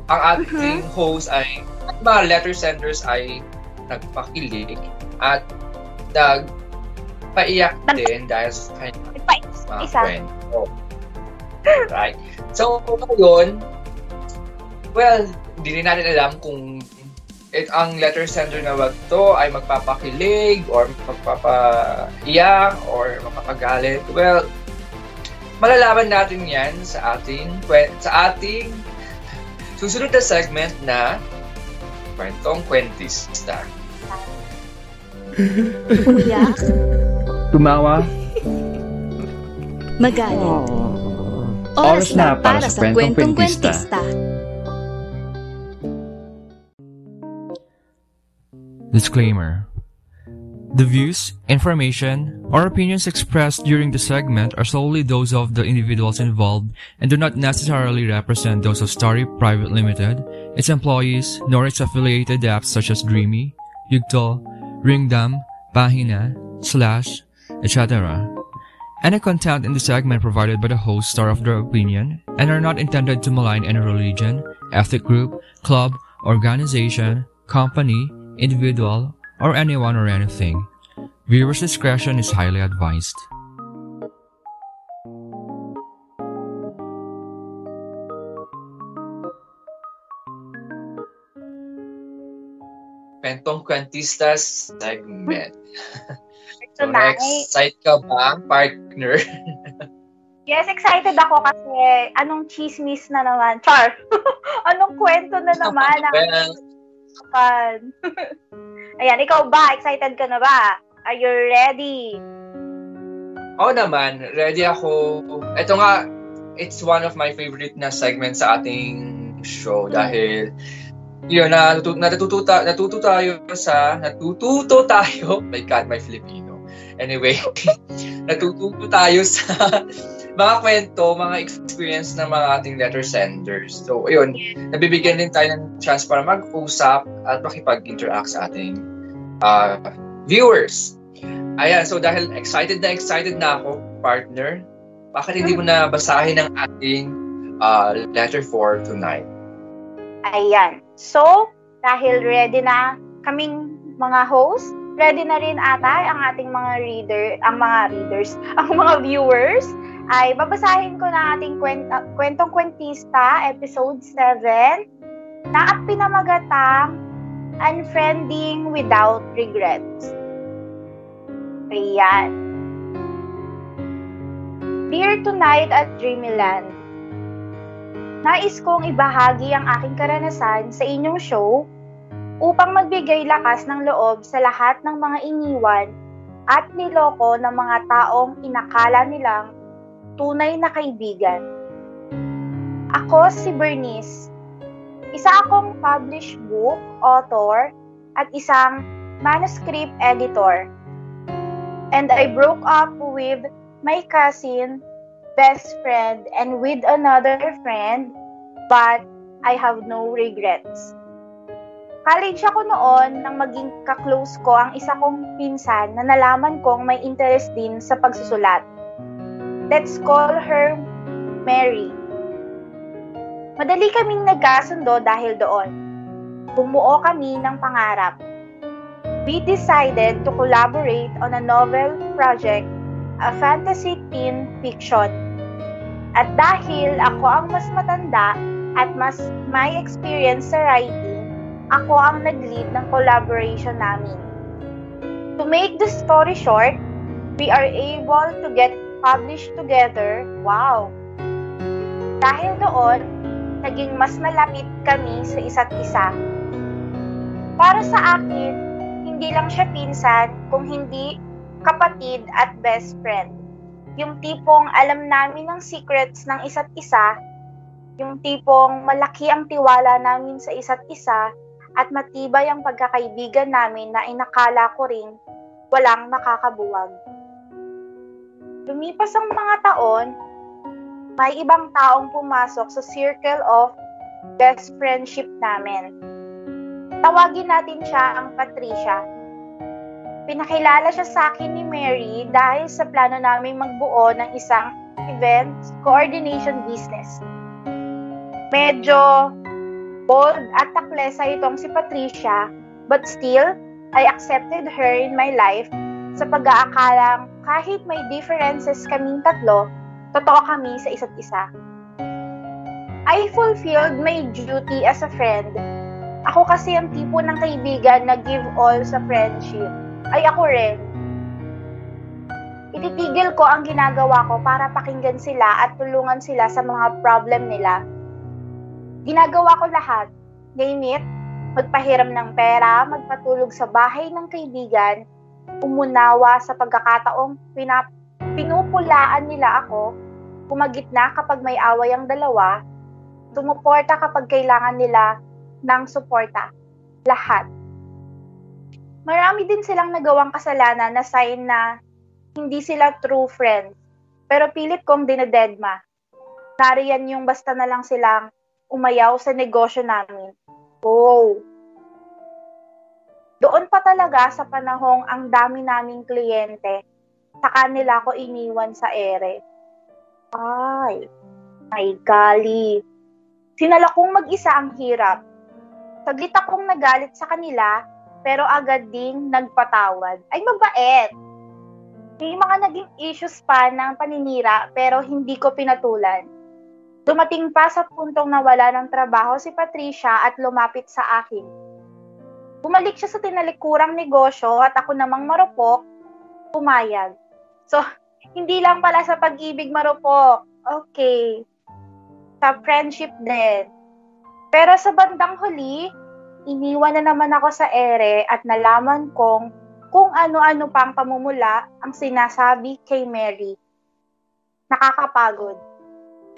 ang ating mm-hmm. host ay, at mga letter senders ay nagpakilig at nagpaiyak Nag- din dahil sa kanyang mga kwento. Right? So, ngayon, well, hindi natin alam kung it, ang letter sender na wag to ay magpapakilig or magpapaiyak or magpapagalit. Well, malalaman natin yan sa ating sa ating susunod na segment na Kwentong Kwentista. Umiyak. Tumawa. Magalit. Oras na para sa Kwentong Kwentista. Disclaimer. The views, information, or opinions expressed during the segment are solely those of the individuals involved and do not necessarily represent those of Starry Private Limited, its employees, nor its affiliated apps such as Dreamy, Yugto, Ringdam, Pahina, Slash, et cetera. Any content in the segment provided by the hosts are of their opinion and are not intended to malign any religion, ethnic group, club, organization, company, individual, or anyone or anything. Viewer's discretion is highly advised. Kwentong Kwentistas segment. So, na-excite ka ba, partner? Yes, excited ako kasi anong chismis na naman? Char! Anong kwento na naman? Well, fun. Ayan, ikaw ba? Excited ka na ba? Are you ready? Oo naman, ready ako. Ito nga, it's one of my favorite na segments sa ating show dahil yun, natutu- natutu- natutu tayo sa, natututo tayo, my God, my Filipino. Anyway, natututo tayo sa mga kwento, mga experience ng mga ating letter senders. So, ayun, nabibigyan din tayo ng chance para mag-usap at makipag-interact sa ating uh, viewers. Ayan, so dahil excited na excited na ako, partner, bakit hindi mo na basahin ang ating uh, letter for tonight? Ayan. So, dahil ready na kaming mga hosts, ready na rin ata ang ating mga reader, ang mga readers, ang mga viewers, ay babasahin ko na ating kwenta, Kwentong Kwentista, episode seven, na ang pinamagatang Unfriending Without Regrets. Ayan. Dear Tonight at Dreamyland, nais kong ibahagi ang aking karanasan sa inyong show upang magbigay lakas ng loob sa lahat ng mga iniwan at niloko ng mga taong inakala nilang tunay na kaibigan. Ako si Bernice, isa akong published book author at isang manuscript editor. And I broke up with my cousin, best friend, and with another friend, but I have no regrets. College ako noon nang maging kaklose ko ang isa kong pinsan na nalaman kong may interest din sa pagsusulat. Let's call her Mary. Madali kaming nagkasundo dahil doon. Bumuo kami ng pangarap. We decided to collaborate on a novel project, a fantasy teen fiction. At dahil ako ang mas matanda at mas may experience sa writing, ako ang nag-lead ng collaboration namin. To make the story short, we are able to get published together. Wow! Dahil doon, naging mas malapit kami sa isa't isa. Para sa akin, hindi lang siya pinsan kung hindi kapatid at best friend. Yung tipong alam namin ang secrets ng isa't isa, yung tipong malaki ang tiwala namin sa isa't isa, at matibay ang pagkakaibigan namin na inakala ko rin walang nakakabuwag. Lumipas ang mga taon, may ibang taong pumasok sa circle of best friendship namin. Tawagin natin siya ang Patricia. Pinakilala siya sa akin ni Mary dahil sa plano naming magbuo ng isang event coordination business. Medyo bold at taklesa itong si Patricia, but still, I accepted her in my life sa pag-aakalang kahit may differences kaming tatlo, totoo kami sa isa't isa. I fulfilled my duty as a friend. Ako kasi ang tipo ng kaibigan na give all sa friendship. Ay, ako rin. Ititigil ko ang ginagawa ko para pakinggan sila at tulungan sila sa mga problem nila. Ginagawa ko lahat, name it, magpahiram ng pera, magpatulog sa bahay ng kaibigan, umunawa sa pagkakataong pinap- pinupulaan nila ako, kumagitna kapag may away ang dalawa, tumuporta kapag kailangan nila ng suporta. Lahat. Marami din silang nagawang kasalanan na sign na hindi sila true friends, pero pilit kong dinadedma. Nariyan yung basta na lang silang umayaw sa negosyo namin. Oh! Doon pa talaga sa panahong ang dami naming kliyente, saka nila ko iniwan sa ere. Ay, ay golly. Sinala kong mag-isa ang hirap. Saglit akong nagalit sa kanila, pero agad ding nagpatawad. Ay, mabait! May mga naging issues pa ng paninira, pero hindi ko pinatulan. Dumating pa sa puntong nawala ng trabaho si Patricia at lumapit sa akin. Bumalik siya sa tinalikurang negosyo at ako namang marupok, pumayag. So, hindi lang pala sa pag-ibig marupok. Okay. Sa friendship din. Pero sa bandang huli, iniwan na naman ako sa ere at nalaman kong kung ano-ano pang pamumula ang sinasabi kay Mary. Nakakapagod.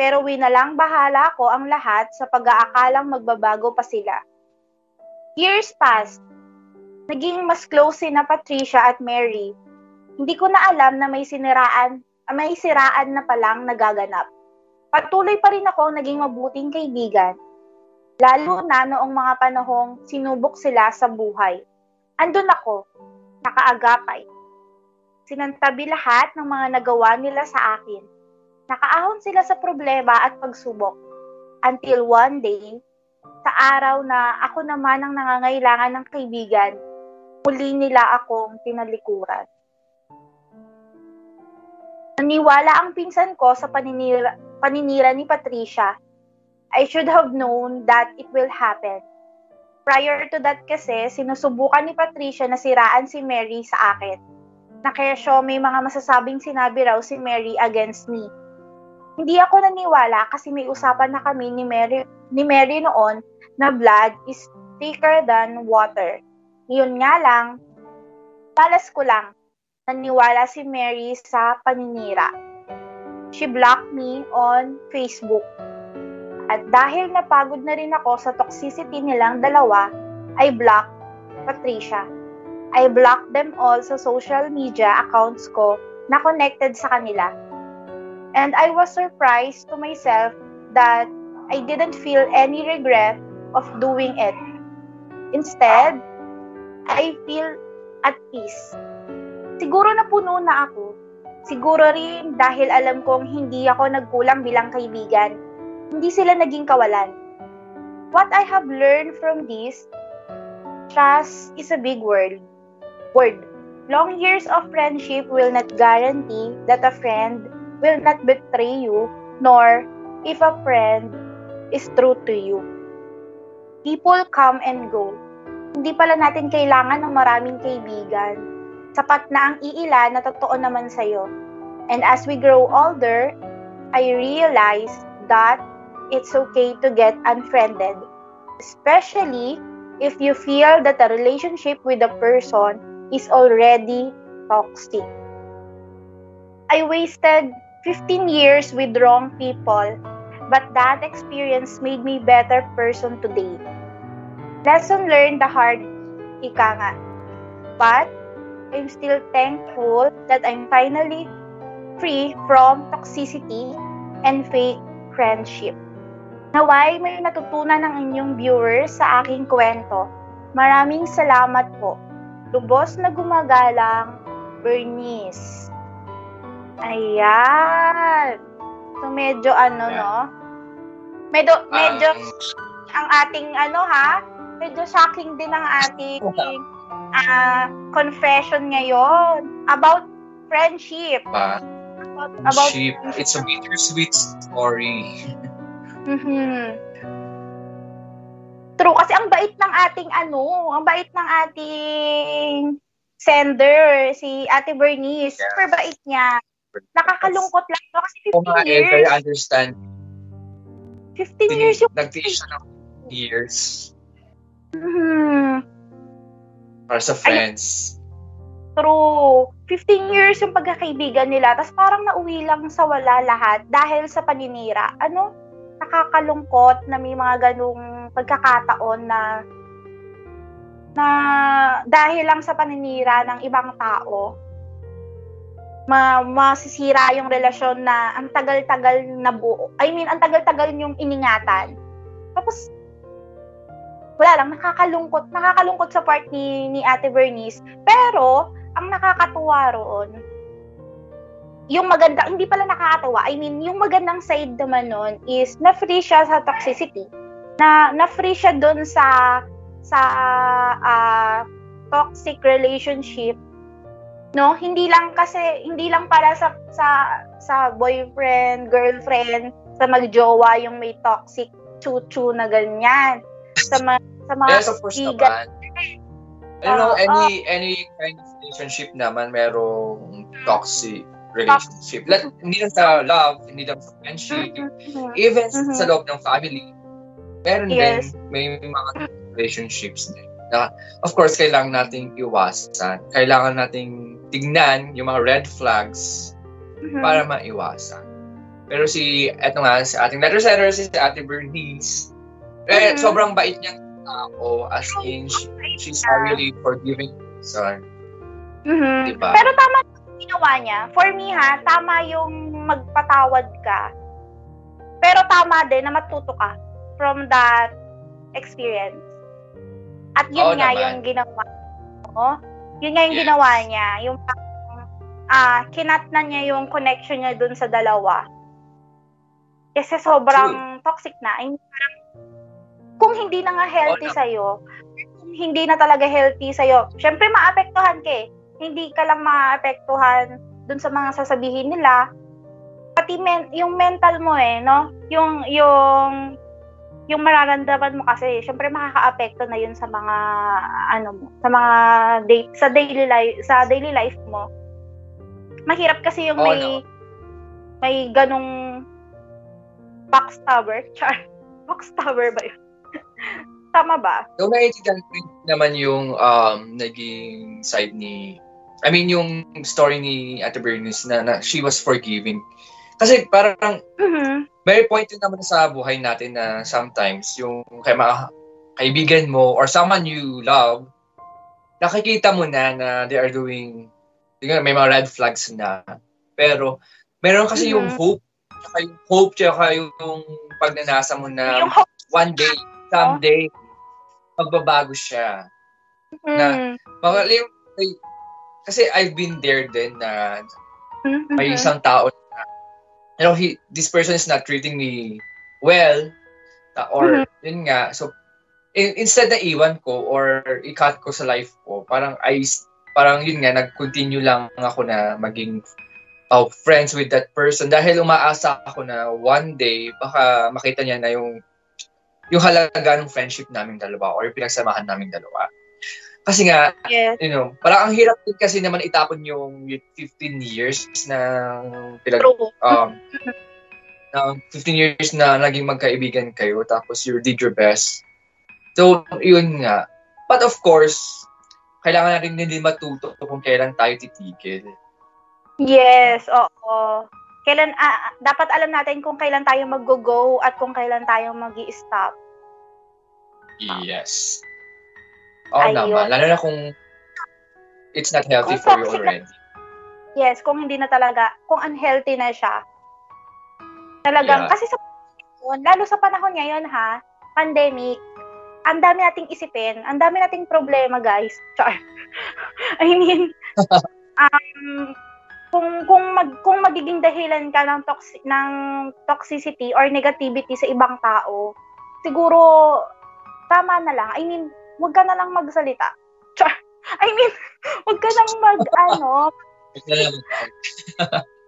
Pero winalang bahala ko ang lahat sa pag-aakalang magbabago pa sila. Years passed. Naging mas close na Patricia at Mary. Hindi ko na alam na may siniraan, may siraan na palang nagaganap. Patuloy pa rin ako naging mabuting kaibigan. Lalo na noong mga panahong sinubok sila sa buhay. Andun ako, nakaagapay. Sinantabi lahat ng mga nagawa nila sa akin. Nakaahon sila sa problema at pagsubok. Until one day, sa araw na ako naman ang nangangailangan ng kaibigan, muli nila akong tinalikuran. Naniwala ang pinsan ko sa paninira, paninira ni Patricia. I should have known that it will happen. Prior to that kasi, sinusubukan ni Patricia na siraan si Mary sa akin. Na kaya siya may mga masasabing sinabi raw si Mary against me. Hindi ako naniwala kasi may usapan na kami ni Mary, ni Mary noon na blood is thicker than water. Yun nga lang, talas ko lang. naniwala si Mary sa paninira. She blocked me on Facebook. At dahil napagod na rin ako sa toxicity nilang dalawa, I blocked Patricia. I blocked them all sa social media accounts ko na connected sa kanila. And I was surprised to myself that I didn't feel any regret of doing it. Instead, I feel at peace. Siguro napuno na ako. Siguro rin dahil alam kong hindi ako nagkulang bilang kaibigan. Hindi sila naging kawalan. What I have learned from this, trust is a big word. Word. Long years of friendship will not guarantee that a friend will not betray you, nor if a friend is true to you. People come and go. Hindi pala natin kailangan ng maraming kaibigan. Sapat na ang iilan na totoo naman sa'yo. And as we grow older, I realize that it's okay to get unfriended, especially if you feel that a relationship with a person is already toxic. I wasted fifteen years with wrong people, but that experience made me a better person today. Lesson learned the hard, ika nga. But I'm still thankful that I'm finally free from toxicity and fake friendship. Naway may natutunan ng inyong viewers sa aking kwento. Maraming salamat po. Lubos na gumagalang, Bernice. Ayan. So medyo ano, yeah. no? Medyo, medyo uh, ang ating ano ha? Medyo shocking din ang ating uh, confession ngayon about friendship. Uh, about, about friendship. It's a bittersweet story. Mhm. True, kasi ang bait ng ating ano, ang bait ng ating sender, si Ate Bernice. Yes. Super bait niya. Nakakalungkot lang no, kasi fifteen oh, nga, years. I understand. fifteen years yung... Nag-teach na ng years. Mm-hmm. Para sa friends. Ay, true. fifteen years yung pagkakaibigan nila. Tapos parang nauwi lang sa wala lahat dahil sa paninira. Ano? Nakakalungkot na may mga ganung pagkakataon na na dahil lang sa paninira ng ibang tao ma masisira yung relasyon na ang tagal-tagal na buo. I mean, ang tagal-tagal yung iningatan. Tapos wala lang, nakakalungkot. Nakakalungkot sa part ni, ni Ate Bernice. Pero ang nakakatuwa roon, yung maganda, hindi pala nakakatawa. I mean, yung magandang side naman nun is na-free siya sa toxicity. Na na-free siya dun sa sa uh, toxic relationship. No, hindi lang kasi hindi lang para sa sa sa boyfriend, girlfriend, sa magjowa yung may toxic chuchu na ganyan. Sa mga sa mga yes, kaibigan. I don't know, any uh, any kind of relationship naman merong toxic relationship. Like, hindi lang sa love, hindi lang sa friendship, mm-hmm. even mm-hmm. sa loob ng family. Meron yes. din, may mga relationships din. Na, of course, kailangan nating iwasan. Kailangan nating tignan yung mga red flags mm-hmm. para maiwasan. Pero si, eto nga, si ating letter setter, si Ate Bernice, eh, mm-hmm. sobrang bait niya ng tao. As in, she, she's really forgiving. Sorry. Mm-hmm. Diba? Pero tama ginawa niya. For me ha, tama yung magpatawad ka. Pero tama din na matuto ka from that experience. At yun oh, nga naman. yung ginawa mo. Yun nga yung yes. ginawa niya. Yung uh, kinatnan niya yung connection niya dun sa dalawa. Kasi sobrang True. toxic na. I mean, kung hindi na nga healthy oh, no. sa'yo, kung hindi na talaga healthy sa'yo, syempre maapektuhan ka eh. Hindi ka lang maapektuhan dun sa mga sasabihin nila. Pati men- yung mental mo eh, no? Yung, yung, yung mararamdaman mo kasi, syempre makaka-apekto na yun sa mga, ano mo, sa mga, day- sa daily life, sa daily life mo. Mahirap kasi yung oh, may, no. may ganung backstabber, char, backstabber ba yun? Tama ba? So, naiintindihan ko naman yung um, naging side ni I mean, yung story ni Ate Bernice na, na she was forgiving. Kasi parang mm-hmm. may point din naman sa buhay natin na sometimes yung kay mga kaibigan mo or someone you love, nakikita mo na na they are doing, may mga red flags na. Pero meron kasi mm-hmm. yung hope, tsaka yung hope, tsaka yung pagnanasa mo na one day, someday, magbabago siya. Mm-hmm. Na, mga, kasi I've been there din na may isang tao na, you know, he, this person is not treating me well, or mm-hmm. yun nga, so in, instead na iwan ko or i-cut ko sa life ko, parang I, parang yun nga, nag-continue lang ako na maging oh, friends with that person dahil umaasa ako na one day baka makita niya na yung yung halaga ng friendship namin dalawa or pinagsamahan namin dalawa. Kasi nga, yes. you know, parang ang hirap din kasi naman itapon yung fifteen years ng pilag, um, um, fifteen years na naging magkaibigan kayo tapos you did your best. So, yun nga. But of course, kailangan na rin din matuto kung kailan tayo titigil. Yes, oo. Kailan, ah, dapat alam natin kung kailan tayo mag-go at kung kailan tayo mag-i-stop. Yes. Oo naman. Lalo na kung it's not healthy kung for you already. Na, yes, kung hindi na talaga, kung unhealthy na siya. Talagang, yeah. Kasi sa panahon, lalo sa panahon ngayon ha, pandemic, ang dami nating isipin, ang dami nating problema guys. Char. I mean, um, kung kung mag kung magiging dahilan ka ng toxic ng toxicity or negativity sa ibang tao, siguro tama na lang. I mean, wag ka na lang magsalita. Char. I mean, wag ka nang mag ano.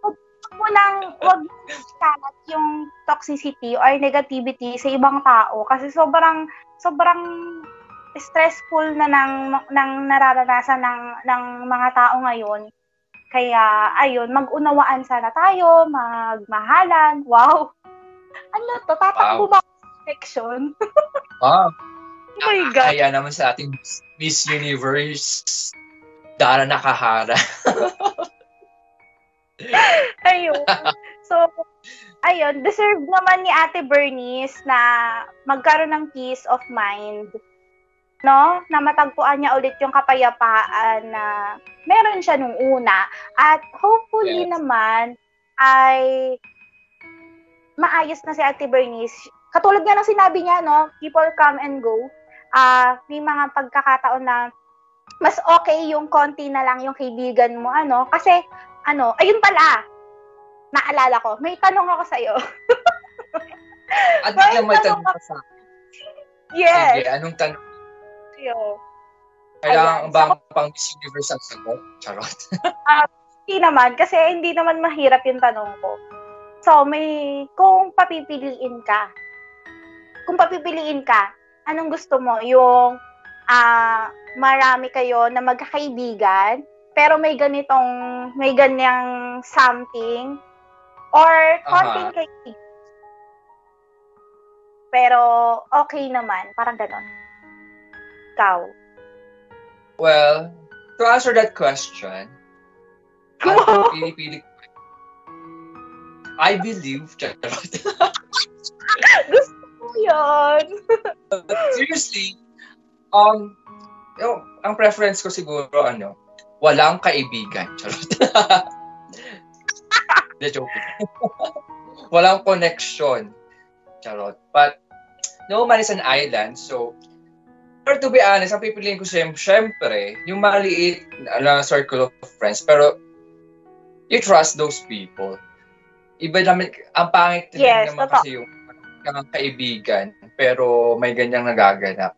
Wag mo nang wag kalat yung toxicity or negativity sa ibang tao kasi sobrang sobrang stressful na ng ng nararanasan ng ng mga tao ngayon. Kaya, ayun, mag-unawaan sana tayo, magmahalan. Wow! Ano to? Tatakbo wow. ba ang section? Wow! Oh my God! Kaya naman sa ating Miss Universe, Dara Nakahara. Ayun. So, ayun, deserve naman ni Ate Bernice na magkaroon ng peace of mind. No, na matagpuan niya ulit yung kapayapaan na meron siya nung una. At hopefully yes. naman ay maayos na si Ate Bernice. Katulad nga ng sinabi niya, no, people come and go. Uh, may mga pagkakataon na mas okay yung konti na lang yung kaibigan mo. ano Kasi, ano, ayun pala, naalala ko, may tanong ako sa'yo. At may, may tanong ako sa'yo. Yes. Sige, anong tanong? Yo. Kailangan ba ang pang Miss Universe ang sagot? Charot. uh, hindi naman, kasi hindi naman mahirap yung tanong ko. So, may, kung papipiliin ka, kung papipiliin ka, anong gusto mo? Yung uh, marami kayo na magkakaibigan, pero may ganitong, may ganyang something, or konting uh-huh. kaibigan. Pero okay naman, parang ganon. Tao. Well, to answer that question, wow. I believe, gusto ko yun. Seriously, um, you know, ang preference ko siguro, ano, walang kaibigan. The joke. Walang connection. Charot. But, no man is an island, so, pero to be honest, ang pipiliin ko siya, syempre, yung maliit na circle of friends, pero you trust those people. Iba naman, ang pangit yes, naman tata. Kasi yung kaibigan, pero may ganyang nagaganap.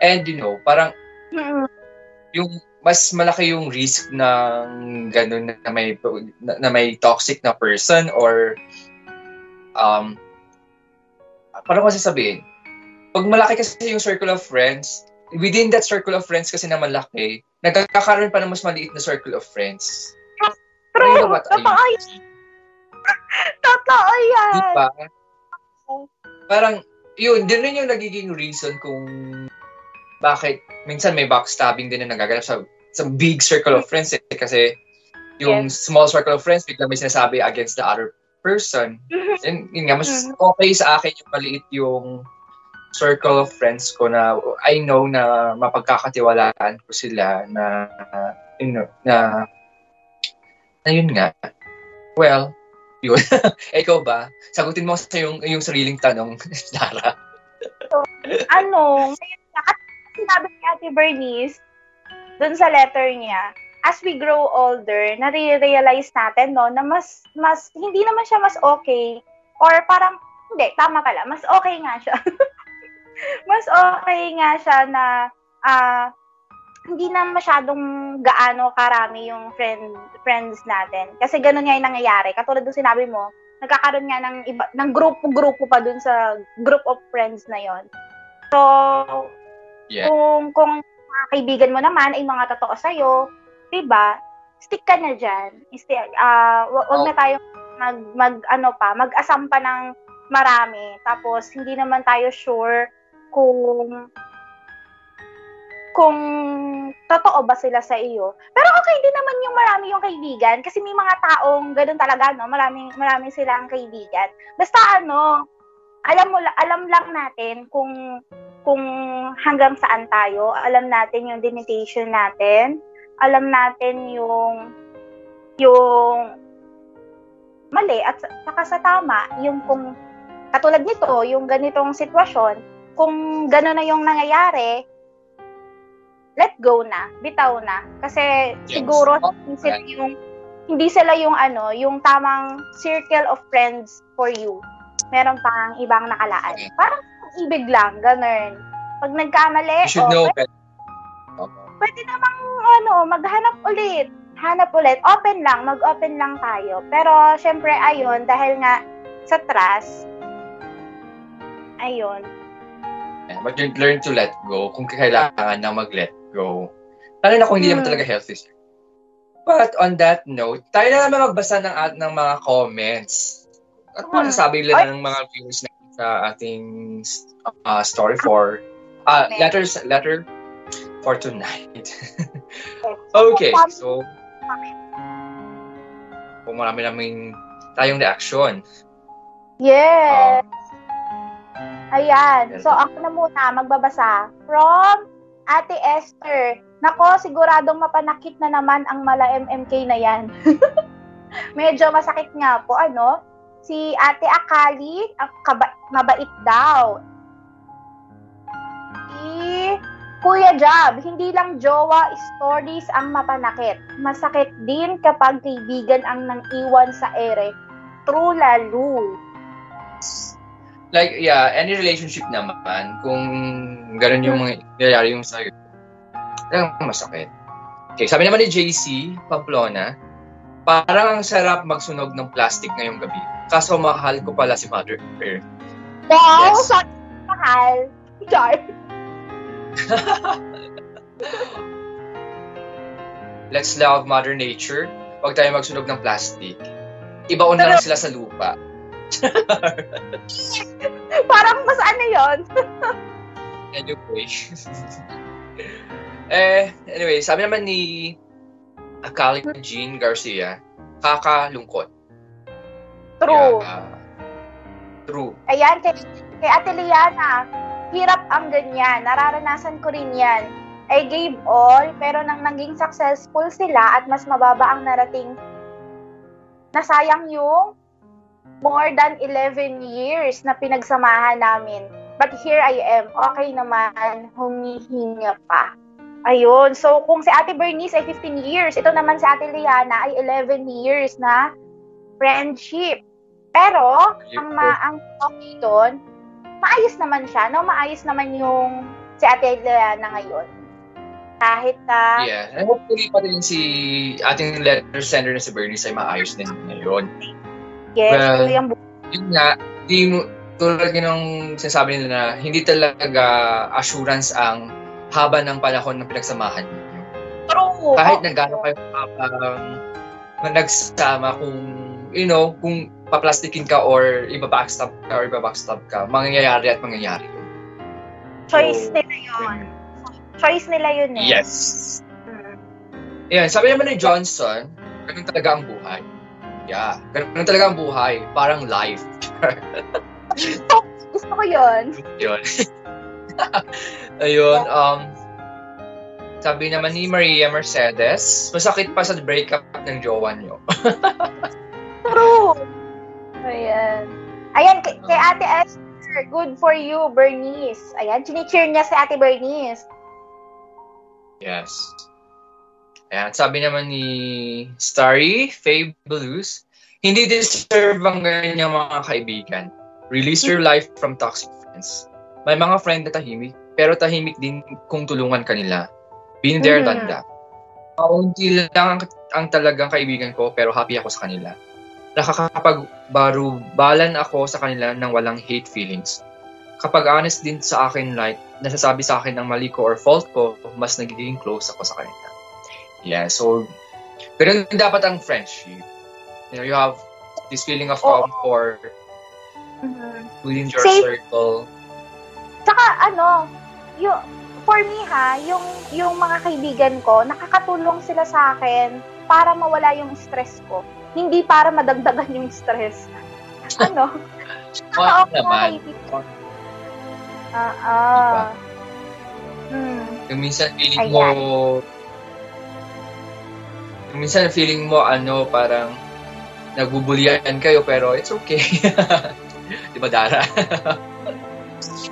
And you know, parang mm-hmm. yung mas malaki yung risk ng ganun na may, na, na may toxic na person or um, parang kasi sabihin, pag malaki kasi yung circle of friends, within that circle of friends kasi na malaki, nagkakaroon pa ng mas maliit na circle of friends. True! Totoo yan! Totoo yan! Diba? Parang, yun, din rin yung nagiging reason kung bakit minsan may backstabbing din na nagaganap sa some big circle of friends eh, kasi yung yes. small circle of friends bigla may sinasabi against the other person. Mm-hmm. And yun nga, mas mm-hmm. okay sa akin yung maliit yung circle of friends ko na I know na mapagkakatiwalaan ko sila na you know na na yun nga. Well, yun. Ikaw ba? Sagutin mo sa yung, yung sariling tanong, Dara. So, ano, sinabi ni Ate Bernice, dun sa letter niya, as we grow older, nare-realize natin, no, na mas, mas, hindi naman siya mas okay, or parang, hindi, tama ka lang, mas okay nga siya. Mas okay nga siya na, ah, uh, hindi na masyadong gaano karami yung friend, friends natin. Kasi ganun nga yung nangyayari. Katulad ng sinabi mo, nagkakaroon nga ng, iba, ng grupo-grupo pa dun sa group of friends na yon. So, yeah. kung, kung mga kaibigan mo naman ay mga totoo sa'yo, diba, stick ka na dyan. Uh, huwag na tayo mag, mag, ano pa, mag-asam pa ng marami. Tapos, hindi naman tayo sure kung... kung totoo ba sila sa iyo. Pero okay din naman yung marami yung kaibigan kasi may mga taong ganoon talaga, no? Maraming marami silang kaibigan. Basta ano, alam mo alam lang natin kung kung hanggang saan tayo. Alam natin yung limitation natin. Alam natin yung yung mali at saka sa tama, yung kung katulad nito, yung ganitong sitwasyon, kung gano'n na yung nangyayari, let go na, bitaw na. Kasi yes. siguro hindi sila yung hindi sila yung ano, yung tamang circle of friends for you. Meron pang ibang nakalaan. Okay. Parang ibig lang, ganun. Pag nagkamali, you should oh, know pwede, okay. pwede namang ano, maghanap ulit. Hanap ulit, open lang, mag-open lang tayo. Pero syempre ayun, dahil nga sa trust, ayun. Mag-learn to let go kung kailangan na mag-let go. Lalo na kung hindi naman talaga healthy. But on that note, tayo na naman magbasa ng, at, ng mga comments. At masasabi nila ng mga viewers na sa ating uh, story for uh, letters, letter for tonight. Okay, so kung marami namin tayong reaction. Yes! Um, Ayan. So, ako na muna magbabasa from Ate Esther. Nako, siguradong mapanakit na naman ang mala M M K na yan. Medyo masakit nga po, ano? Si Ate Akali, kaba- mabait daw. Si Kuya Job, hindi lang jowa, stories ang mapanakit. Masakit din kapag kaibigan ang nang-iwan sa ere. True lalo. Like, yeah, any relationship naman, kung gano'n yung mga nangyayari yung sa'yo, talagang masakit. Okay, sabi naman ni J C Pamplona, parang ang sarap magsunog ng plastic ngayong gabi. Kaso mahal ko pala si Mother Earth. Wow, yes. Sorry, mahal. Char. Let's love Mother Nature. Huwag tayo magsunog ng plastic. Ibaon na lang sila sa lupa. Parang mas ano yun? Anyway. eh, anyway, sabi naman ni Akali Jean Garcia, kakalungkot. True. Yeah, uh, true. Ayan, kay, kay Ate Liana, hirap ang ganyan. Nararanasan ko rin yan. I gave all, pero nang naging successful sila at mas mababa ang narating, nasayang yung more than eleven years na pinagsamahan namin. But here I am. Okay naman. Humihinga pa. Ayun. So, kung si Ate Bernice ay fifteen years, ito naman si Ate Liana ay eleven years na friendship. Pero, ang ma- ang okay doon, maayos naman siya, no? Maayos naman yung si Ate Liana ngayon. Kahit na... Yeah. And hopefully pa din si ating letter sender na si Bernice ay maayos din ngayon. Yes, well, yung yun nga, di mo, tulad yun ang sinasabi nila na hindi talaga assurance ang haba ng panahon ng pinagsamahan niyo. True. Kahit na gano'n kayo habang nagsama, kung, you know, kung paplastikin ka or iba-backstab ka or iba-backstab ka, mangyayari at mangyayari. Choice so, nila yun. Choice nila yun eh. Yes. Hmm. Ayan, sabi naman ni Johnson, ganun talaga ang buhay. Yeah, ganun talaga ang buhay. Parang life. Gusto ko yun. Yun. Ayun, um, sabi naman ni Maria Mercedes, masakit pa sa breakup ng jowa nyo. True. Ayan. Ayan, kay, kay Ate Esther, good for you, Bernice. Ayan, chini-cheer niya si Ate Bernice. Yes. Ayan, sabi naman ni Starry, Fabe Blues, hindi deserve ang ganyang mga kaibigan. Release your life from toxic friends. May mga friend na tahimik, pero tahimik din kung tulungan kanila. Been there, done that. Kaunti lang ang, ang talagang kaibigan ko, pero happy ako sa kanila. Nakakapagbarubalan ako sa kanila ng walang hate feelings. Kapag honest din sa akin, like, nasasabi sa akin ang mali ko or fault ko, mas nagiging close ako sa kanila. Yeah, so, pero dapat ang friendship. You know, you have this feeling of oh. comfort mm-hmm. within your Safe. circle. Saka, ano, yung, for me ha, yung, yung mga kaibigan ko, nakakatulong sila sa akin para mawala yung stress ko. Hindi para madagdagan yung stress. Ano? Ano naman? Ah, ah. Hmm. Yung minsan feeling Ayan. mo... minsan feeling mo ano parang nagbubulian kayo pero it's okay. Di ba, Dara?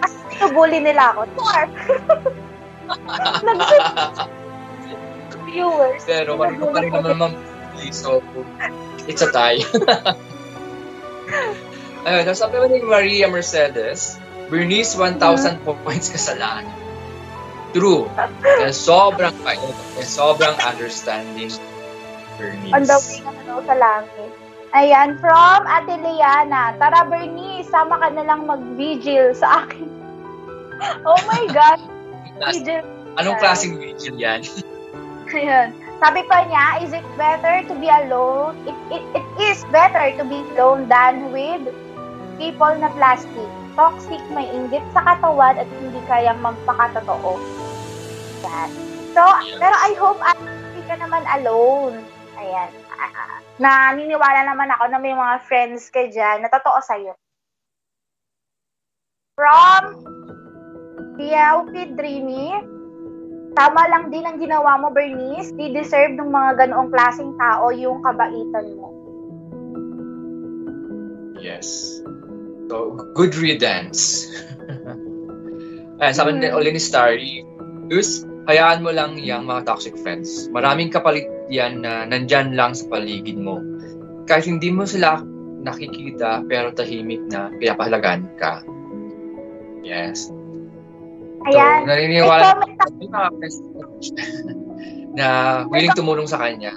As nabully nila ako. Torp! Viewers. Pero marami pa rin naman mambully so it's a tie. Ayun, nasabi mo ni Maria Mercedes, Bernice, one thousand mm-hmm. points kasalanan. True. Kaya sobrang kayo. Kaya sobrang understanding. Bernice. On the way na ano sa langit. Ayan, from Ate Liana. Tara, Bernice, sama ka na lang mag-vigil sa akin. Oh my God. Vigil. Anong klaseng vigil yan? Ayan. Sabi pa niya, is it better to be alone? It, it, it is better to be alone than with people na plastic. Toxic, may inggit sa katawan at hindi kayang magpakatotoo. Yan. So, yes. Pero I hope at hindi ka naman alone. Ayan. Uh, naniniwala naman ako na may mga friends ka dyan na totoo sa'yo. From B I L F Dreamy, tama lang din ang ginawa mo, Bernice. Di deserve ng mga ganoong klaseng tao yung kabaitan mo. Yes. So, good riddance. Ayan, sabi din ulit ni Starry, Luz, hayaan mo lang yung mga toxic friends. Maraming kapalit yan na nandyan lang sa paligid mo. Kahit hindi mo sila nakikita, pero tahimik na pinapahalagan ka. Yes. Ayan. So, naniniwala na, na willing tumulong sa kanya.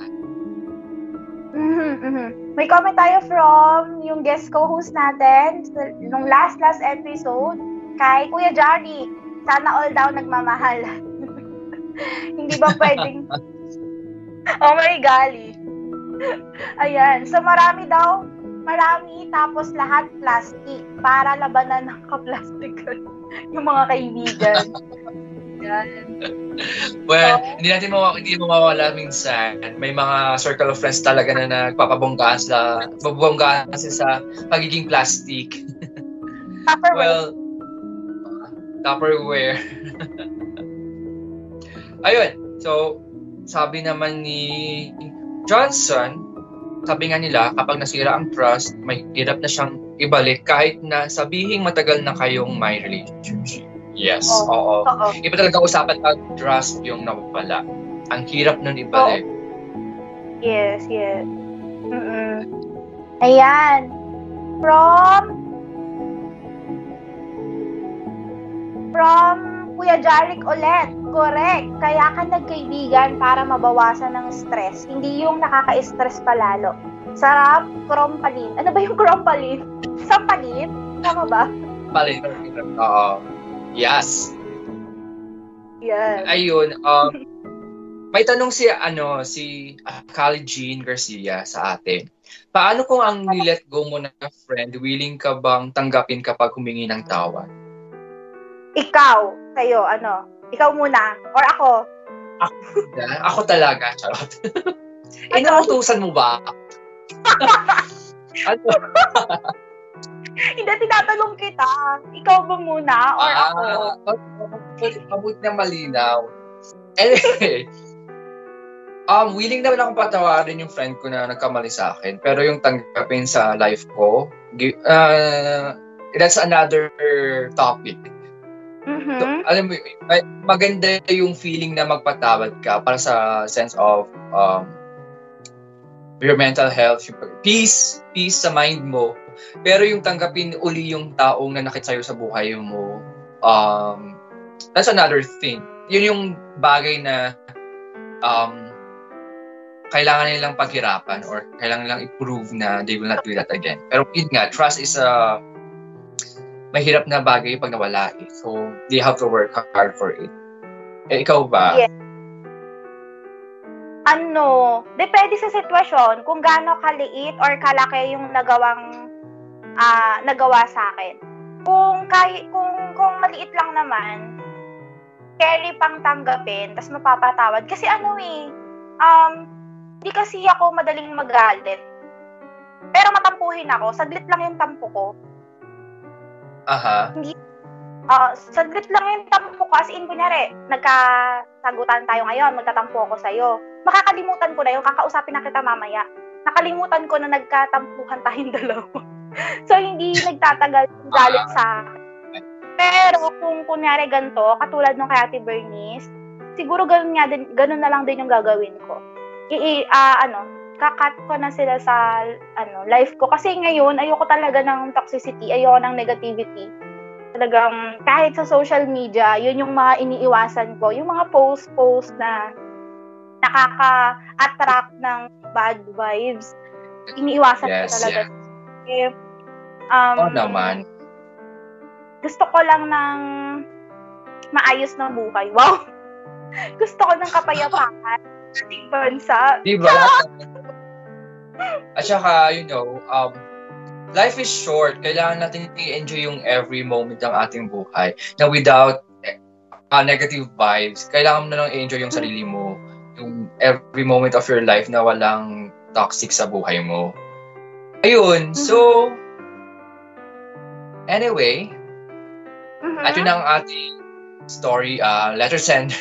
Mm-hmm, mm-hmm. May comment tayo from yung guest co-host natin nung last-last episode kay Kuya Johnny. Sana all daw nagmamahal. Hindi ba pwedeng... Oh my golly. Ayan. So marami daw, marami tapos lahat plastic para labanan ng ka-plastic yung mga kaibigan. Ayan. Well, so, hindi natin maw- hindi mawawala minsan. May mga circle of friends talaga na nagpapabonggaan sa babonggaan sa pagiging plastic. Tupperware. Well, Tupperware. Ayun. So, sabi naman ni Johnson, sabi nga nila, kapag nasira ang trust, may hirap na siyang ibalik kahit na sabihin matagal na kayong may relationship. Yes, oo. oo. oo. Iba talaga usapan pag trust yung nawala. Ang hirap nun ibalik. Oo. Yes, yes. Mm-mm. Ayan. From... From Kuya Jaric ulit. Correct. Kaya ka nagkaibigan para mabawasan ng stress. Hindi yung nakaka-stress palalo. Sarap, krompalin. Ano ba yung krompalin? Sampalin? Tama ba? Palin. Oo. Yes. Yes. Ayun. Um, may tanong si, ano, si Akali Jean Garcia sa atin. Paano kung ang nilet go mo na friend, willing ka bang tanggapin kapag humingi ng tawad? Ikaw, sa'yo, ano? Ikaw muna, or ako? Ako, ako talaga, charot. Eh, nautusan mo ba? Ano? Hindi, tinatanong kita. Ikaw ba muna? Or ah, ako? Mabuti na malinaw. Anyway, um, willing naman akong patawarin yung friend ko na nagkamali sa akin. Pero yung tanggapin sa life ko, uh, that's another topic. Mm-hmm. So, alam mo, maganda yung feeling na magpatawad ka para sa sense of um, your mental health, peace, peace sa mind mo. Pero yung tanggapin uli yung taong nanakit sa'yo sa buhay mo, um, that's another thing. Yun yung bagay na um, kailangan nilang paghirapan or kailangan nilang i-prove na they will not do that again. Pero yun nga, trust is a mahirap na bagay pag nawala eh. So, they have to work hard for it. Eh, ikaw ba? Yes. Ano, depende sa sitwasyon kung gaano kaliit or kalaki yung nagawang Uh, nagawa sa akin. Kung kahit kung kung maliit lang naman, carry pang tanggapin, tas mapapatawad kasi ano eh, um hindi kasi ako madaling magalit. Pero matampuhin ako, saglit lang yung tampo ko. Aha. Hindi uh, saglit lang yung tampo ko, as in kunyari, nagkasagutan tayo ngayon, magtatampo ako sa iyo. Makakalimutan ko na yung kakausapin na kita mamaya. Nakalimutan ko na nagkatampuhan tayong dalawa. So, hindi nagtatagal yung galit sa akin. Pero kung kunyari ganito, katulad nung kay Ate Bernice, siguro ganun, nga din, ganun na lang din yung gagawin ko. I, uh, ano, kakat ko na sila sa ano, life ko. Kasi ngayon, ayoko talaga ng toxicity, ayoko ng negativity. Talagang kahit sa social media, yun yung mga iniiwasan ko. Yung mga post-post na nakaka-attract ng bad vibes, iniiwasan yes, ko talaga. Yeah. Eh, um, oh, naman. Gusto ko lang ng maayos na buhay. Wow! Gusto ko ng kapayapaan sa ating bansa. Diba? At saka, you know, um, life is short. Kailangan natin i-enjoy yung every moment ng ating buhay. Na without uh, negative vibes, kailangan mo na lang i-enjoy yung sarili mo. Yung every moment of your life na walang toxic sa buhay mo. Ayun, so, anyway, mm-hmm. Ito na ang ating story, uh, letter sender.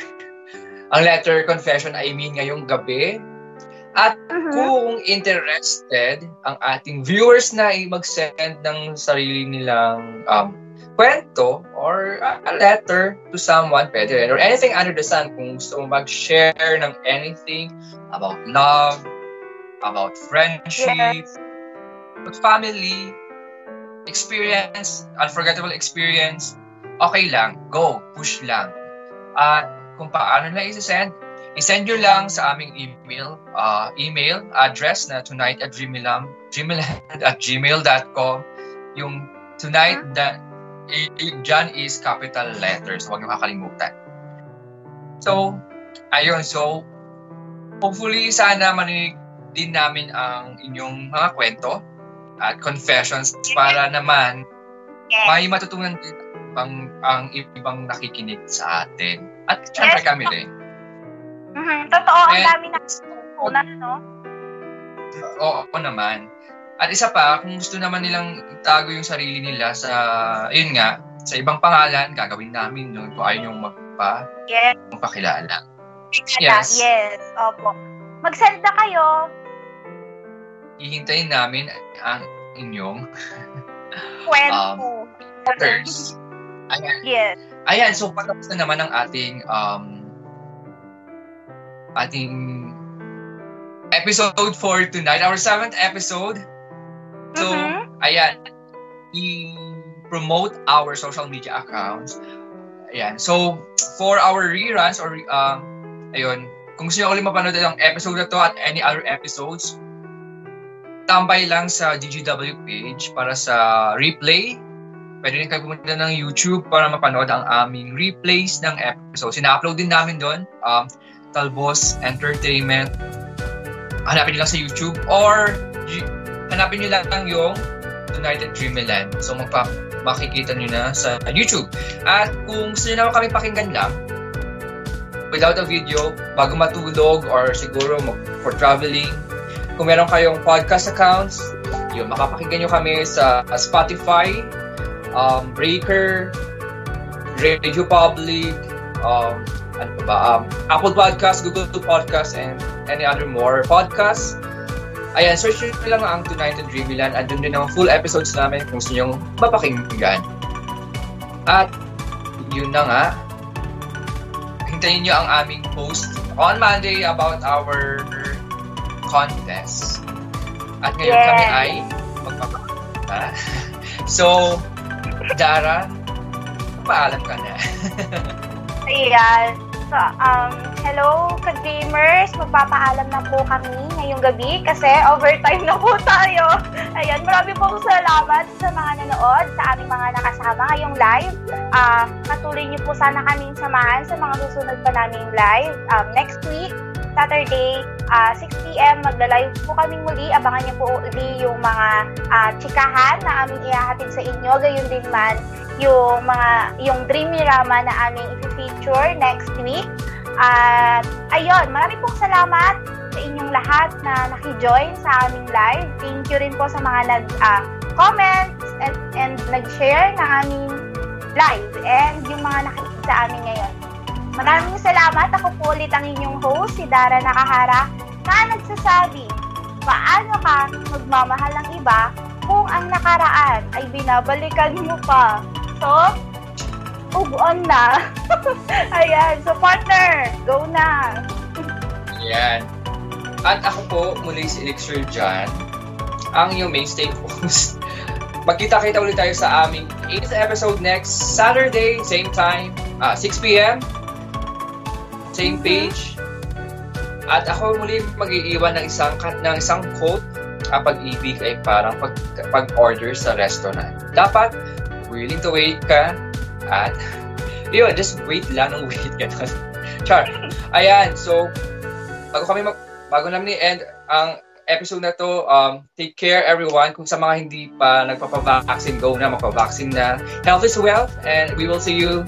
Ang letter confession, I mean, ngayong gabi. At mm-hmm. kung interested, ang ating viewers na ay mag-send ng sarili nilang um, kwento or uh, a letter to someone, pwede rin, or anything under the sun, kung gusto mong mag-share ng anything about love, about friendship, yes. Family, experience, unforgettable experience, okay lang, go, push lang. At kung paano na isi-send, isend nyo lang sa aming email, uh, email address na tonight at dreamyland, dreamyland at gmail dot com. Yung tonight, that John is capital letters, huwag nyo makakalimutan. So, ayun, so, hopefully, sana maninig din namin ang inyong mga kwento at confessions para naman yes. may matutunan din ang, ang ibang nakikinig sa atin. At syempre yes. kami din. Mm-hmm. Totoo, ang dami natutunan, no? Oo, oo naman. At isa pa, kung gusto naman nilang itago yung sarili nila sa, yun nga, sa ibang pangalan, gagawin namin yun kung ayaw yung magpa, yes. magpakilala. Yes. Yes, opo. Mag-send na kayo. Hihintayin namin ang inyong kwento. um, Ayan. Yes. Ayan, so patapos na naman ang ating um, ating episode for tonight. Our seventh episode. So, mm-hmm. ayan. I-promote our social media accounts. Ayan. So, for our reruns or uh, ayun, kung gusto nyo ulit mapanood ang episode na to at any other episodes, tambay lang sa D G W page para sa replay. Pwede rin kayo pumunta ng YouTube para mapanood ang aming replays ng episode. Sina-upload din namin doon, um, Talbos Entertainment. Hanapin nyo lang sa YouTube or G- hanapin nyo lang yung Tonight at Dreamland. So magpa- makikita nyo na sa YouTube. At kung sino naman kami pakinggan lang, without a video, bago matulog or siguro for traveling. Kung meron kayong podcast accounts, yun, makapakinggan nyo kami sa Spotify, um, Breaker, Radio Public, um, ano pa ba, um, Apple Podcast, Google Podcast, and any other more podcasts. Ayan, search nyo lang ang Tonight in Dreamyland. Andun din ang full episodes namin kung gusto nyong mapakinggan. At yun na nga, hintayin nyo ang aming post on Monday about our contest. At ngayon yeah. kami ay magpapakita. So, Dara, paalam ka na. Ayan. So, um, hello, ka-dreamers. Magpapaalam na po kami ngayong gabi kasi overtime na po tayo. Ayan, marami pong salamat sa mga nanood, sa aming mga nakasama ngayong live. Uh, patuloy niyo po sana kaming samahan sa mga susunod pa naming live. Um, next week, Saturday, uh, six p.m. magla-live po kami muli. Abangan niyo po ulit yung mga uh, chikahan na aming ihahatid sa inyo. Gayun din man, yung mga yung Dreamerama na aming i-feature next week. At uh, ayun, marami pong salamat sa inyong lahat na naki-join sa aming live. Thank you rin po sa mga nag-comments uh, and, and nag-share ng aming live and yung mga nakikinig sa amin ngayon. Maraming salamat. Ako po ulit ang inyong host, si Dara Nakahara, na nagsasabi, paano ka magmamahal ng iba kung ang nakaraan ay binabalikan mo pa? So, move on na. Ayan. So, partner, go na. Ayan. At ako po, muli si Elixir John, ang iyong mainstay host. Magkita-kita ulit tayo sa aming eighth episode next Saturday, same time, ah, six p.m. same page. At ako muli mag-iiwan ng isang ng isang quote. Ang pag-ibig ay parang pag, pag-order sa restaurant. Dapat willing to wait ka at yun, just wait lang ng wait ka. Char. Ayan, so bago kami mag bago namin i-end ang episode na to, um, take care everyone. Kung sa mga hindi pa nagpapavaccine, go na, magpavaccine na. Health is wealth and we will see you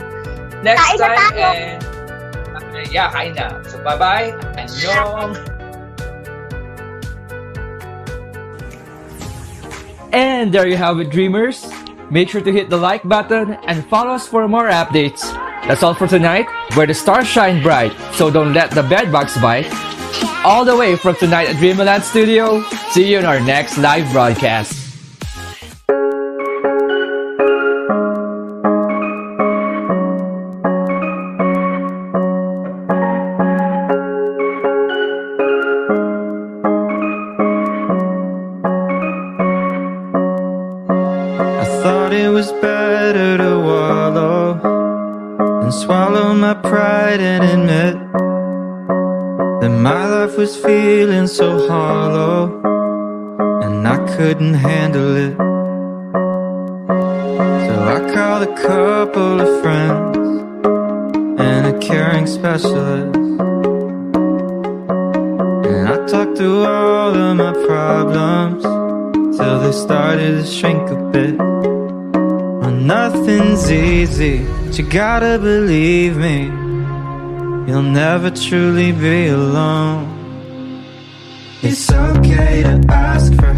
next kain time na and Uh, yeah, kain na. So, bye-bye. Annyeong. And there you have it, Dreamers. Make sure to hit the like button and follow us for more updates. That's all for tonight, where the stars shine bright, so don't let the bedbugs bite. All the way from Tonight at Dreamland Studio, see you in our next live broadcast. Was feeling so hollow, and I couldn't handle it. So I called a couple of friends and a caring specialist, and I talked through all of my problems till they started to shrink a bit. Well, nothing's easy, but you gotta believe me, you'll never truly be alone. It's okay to ask for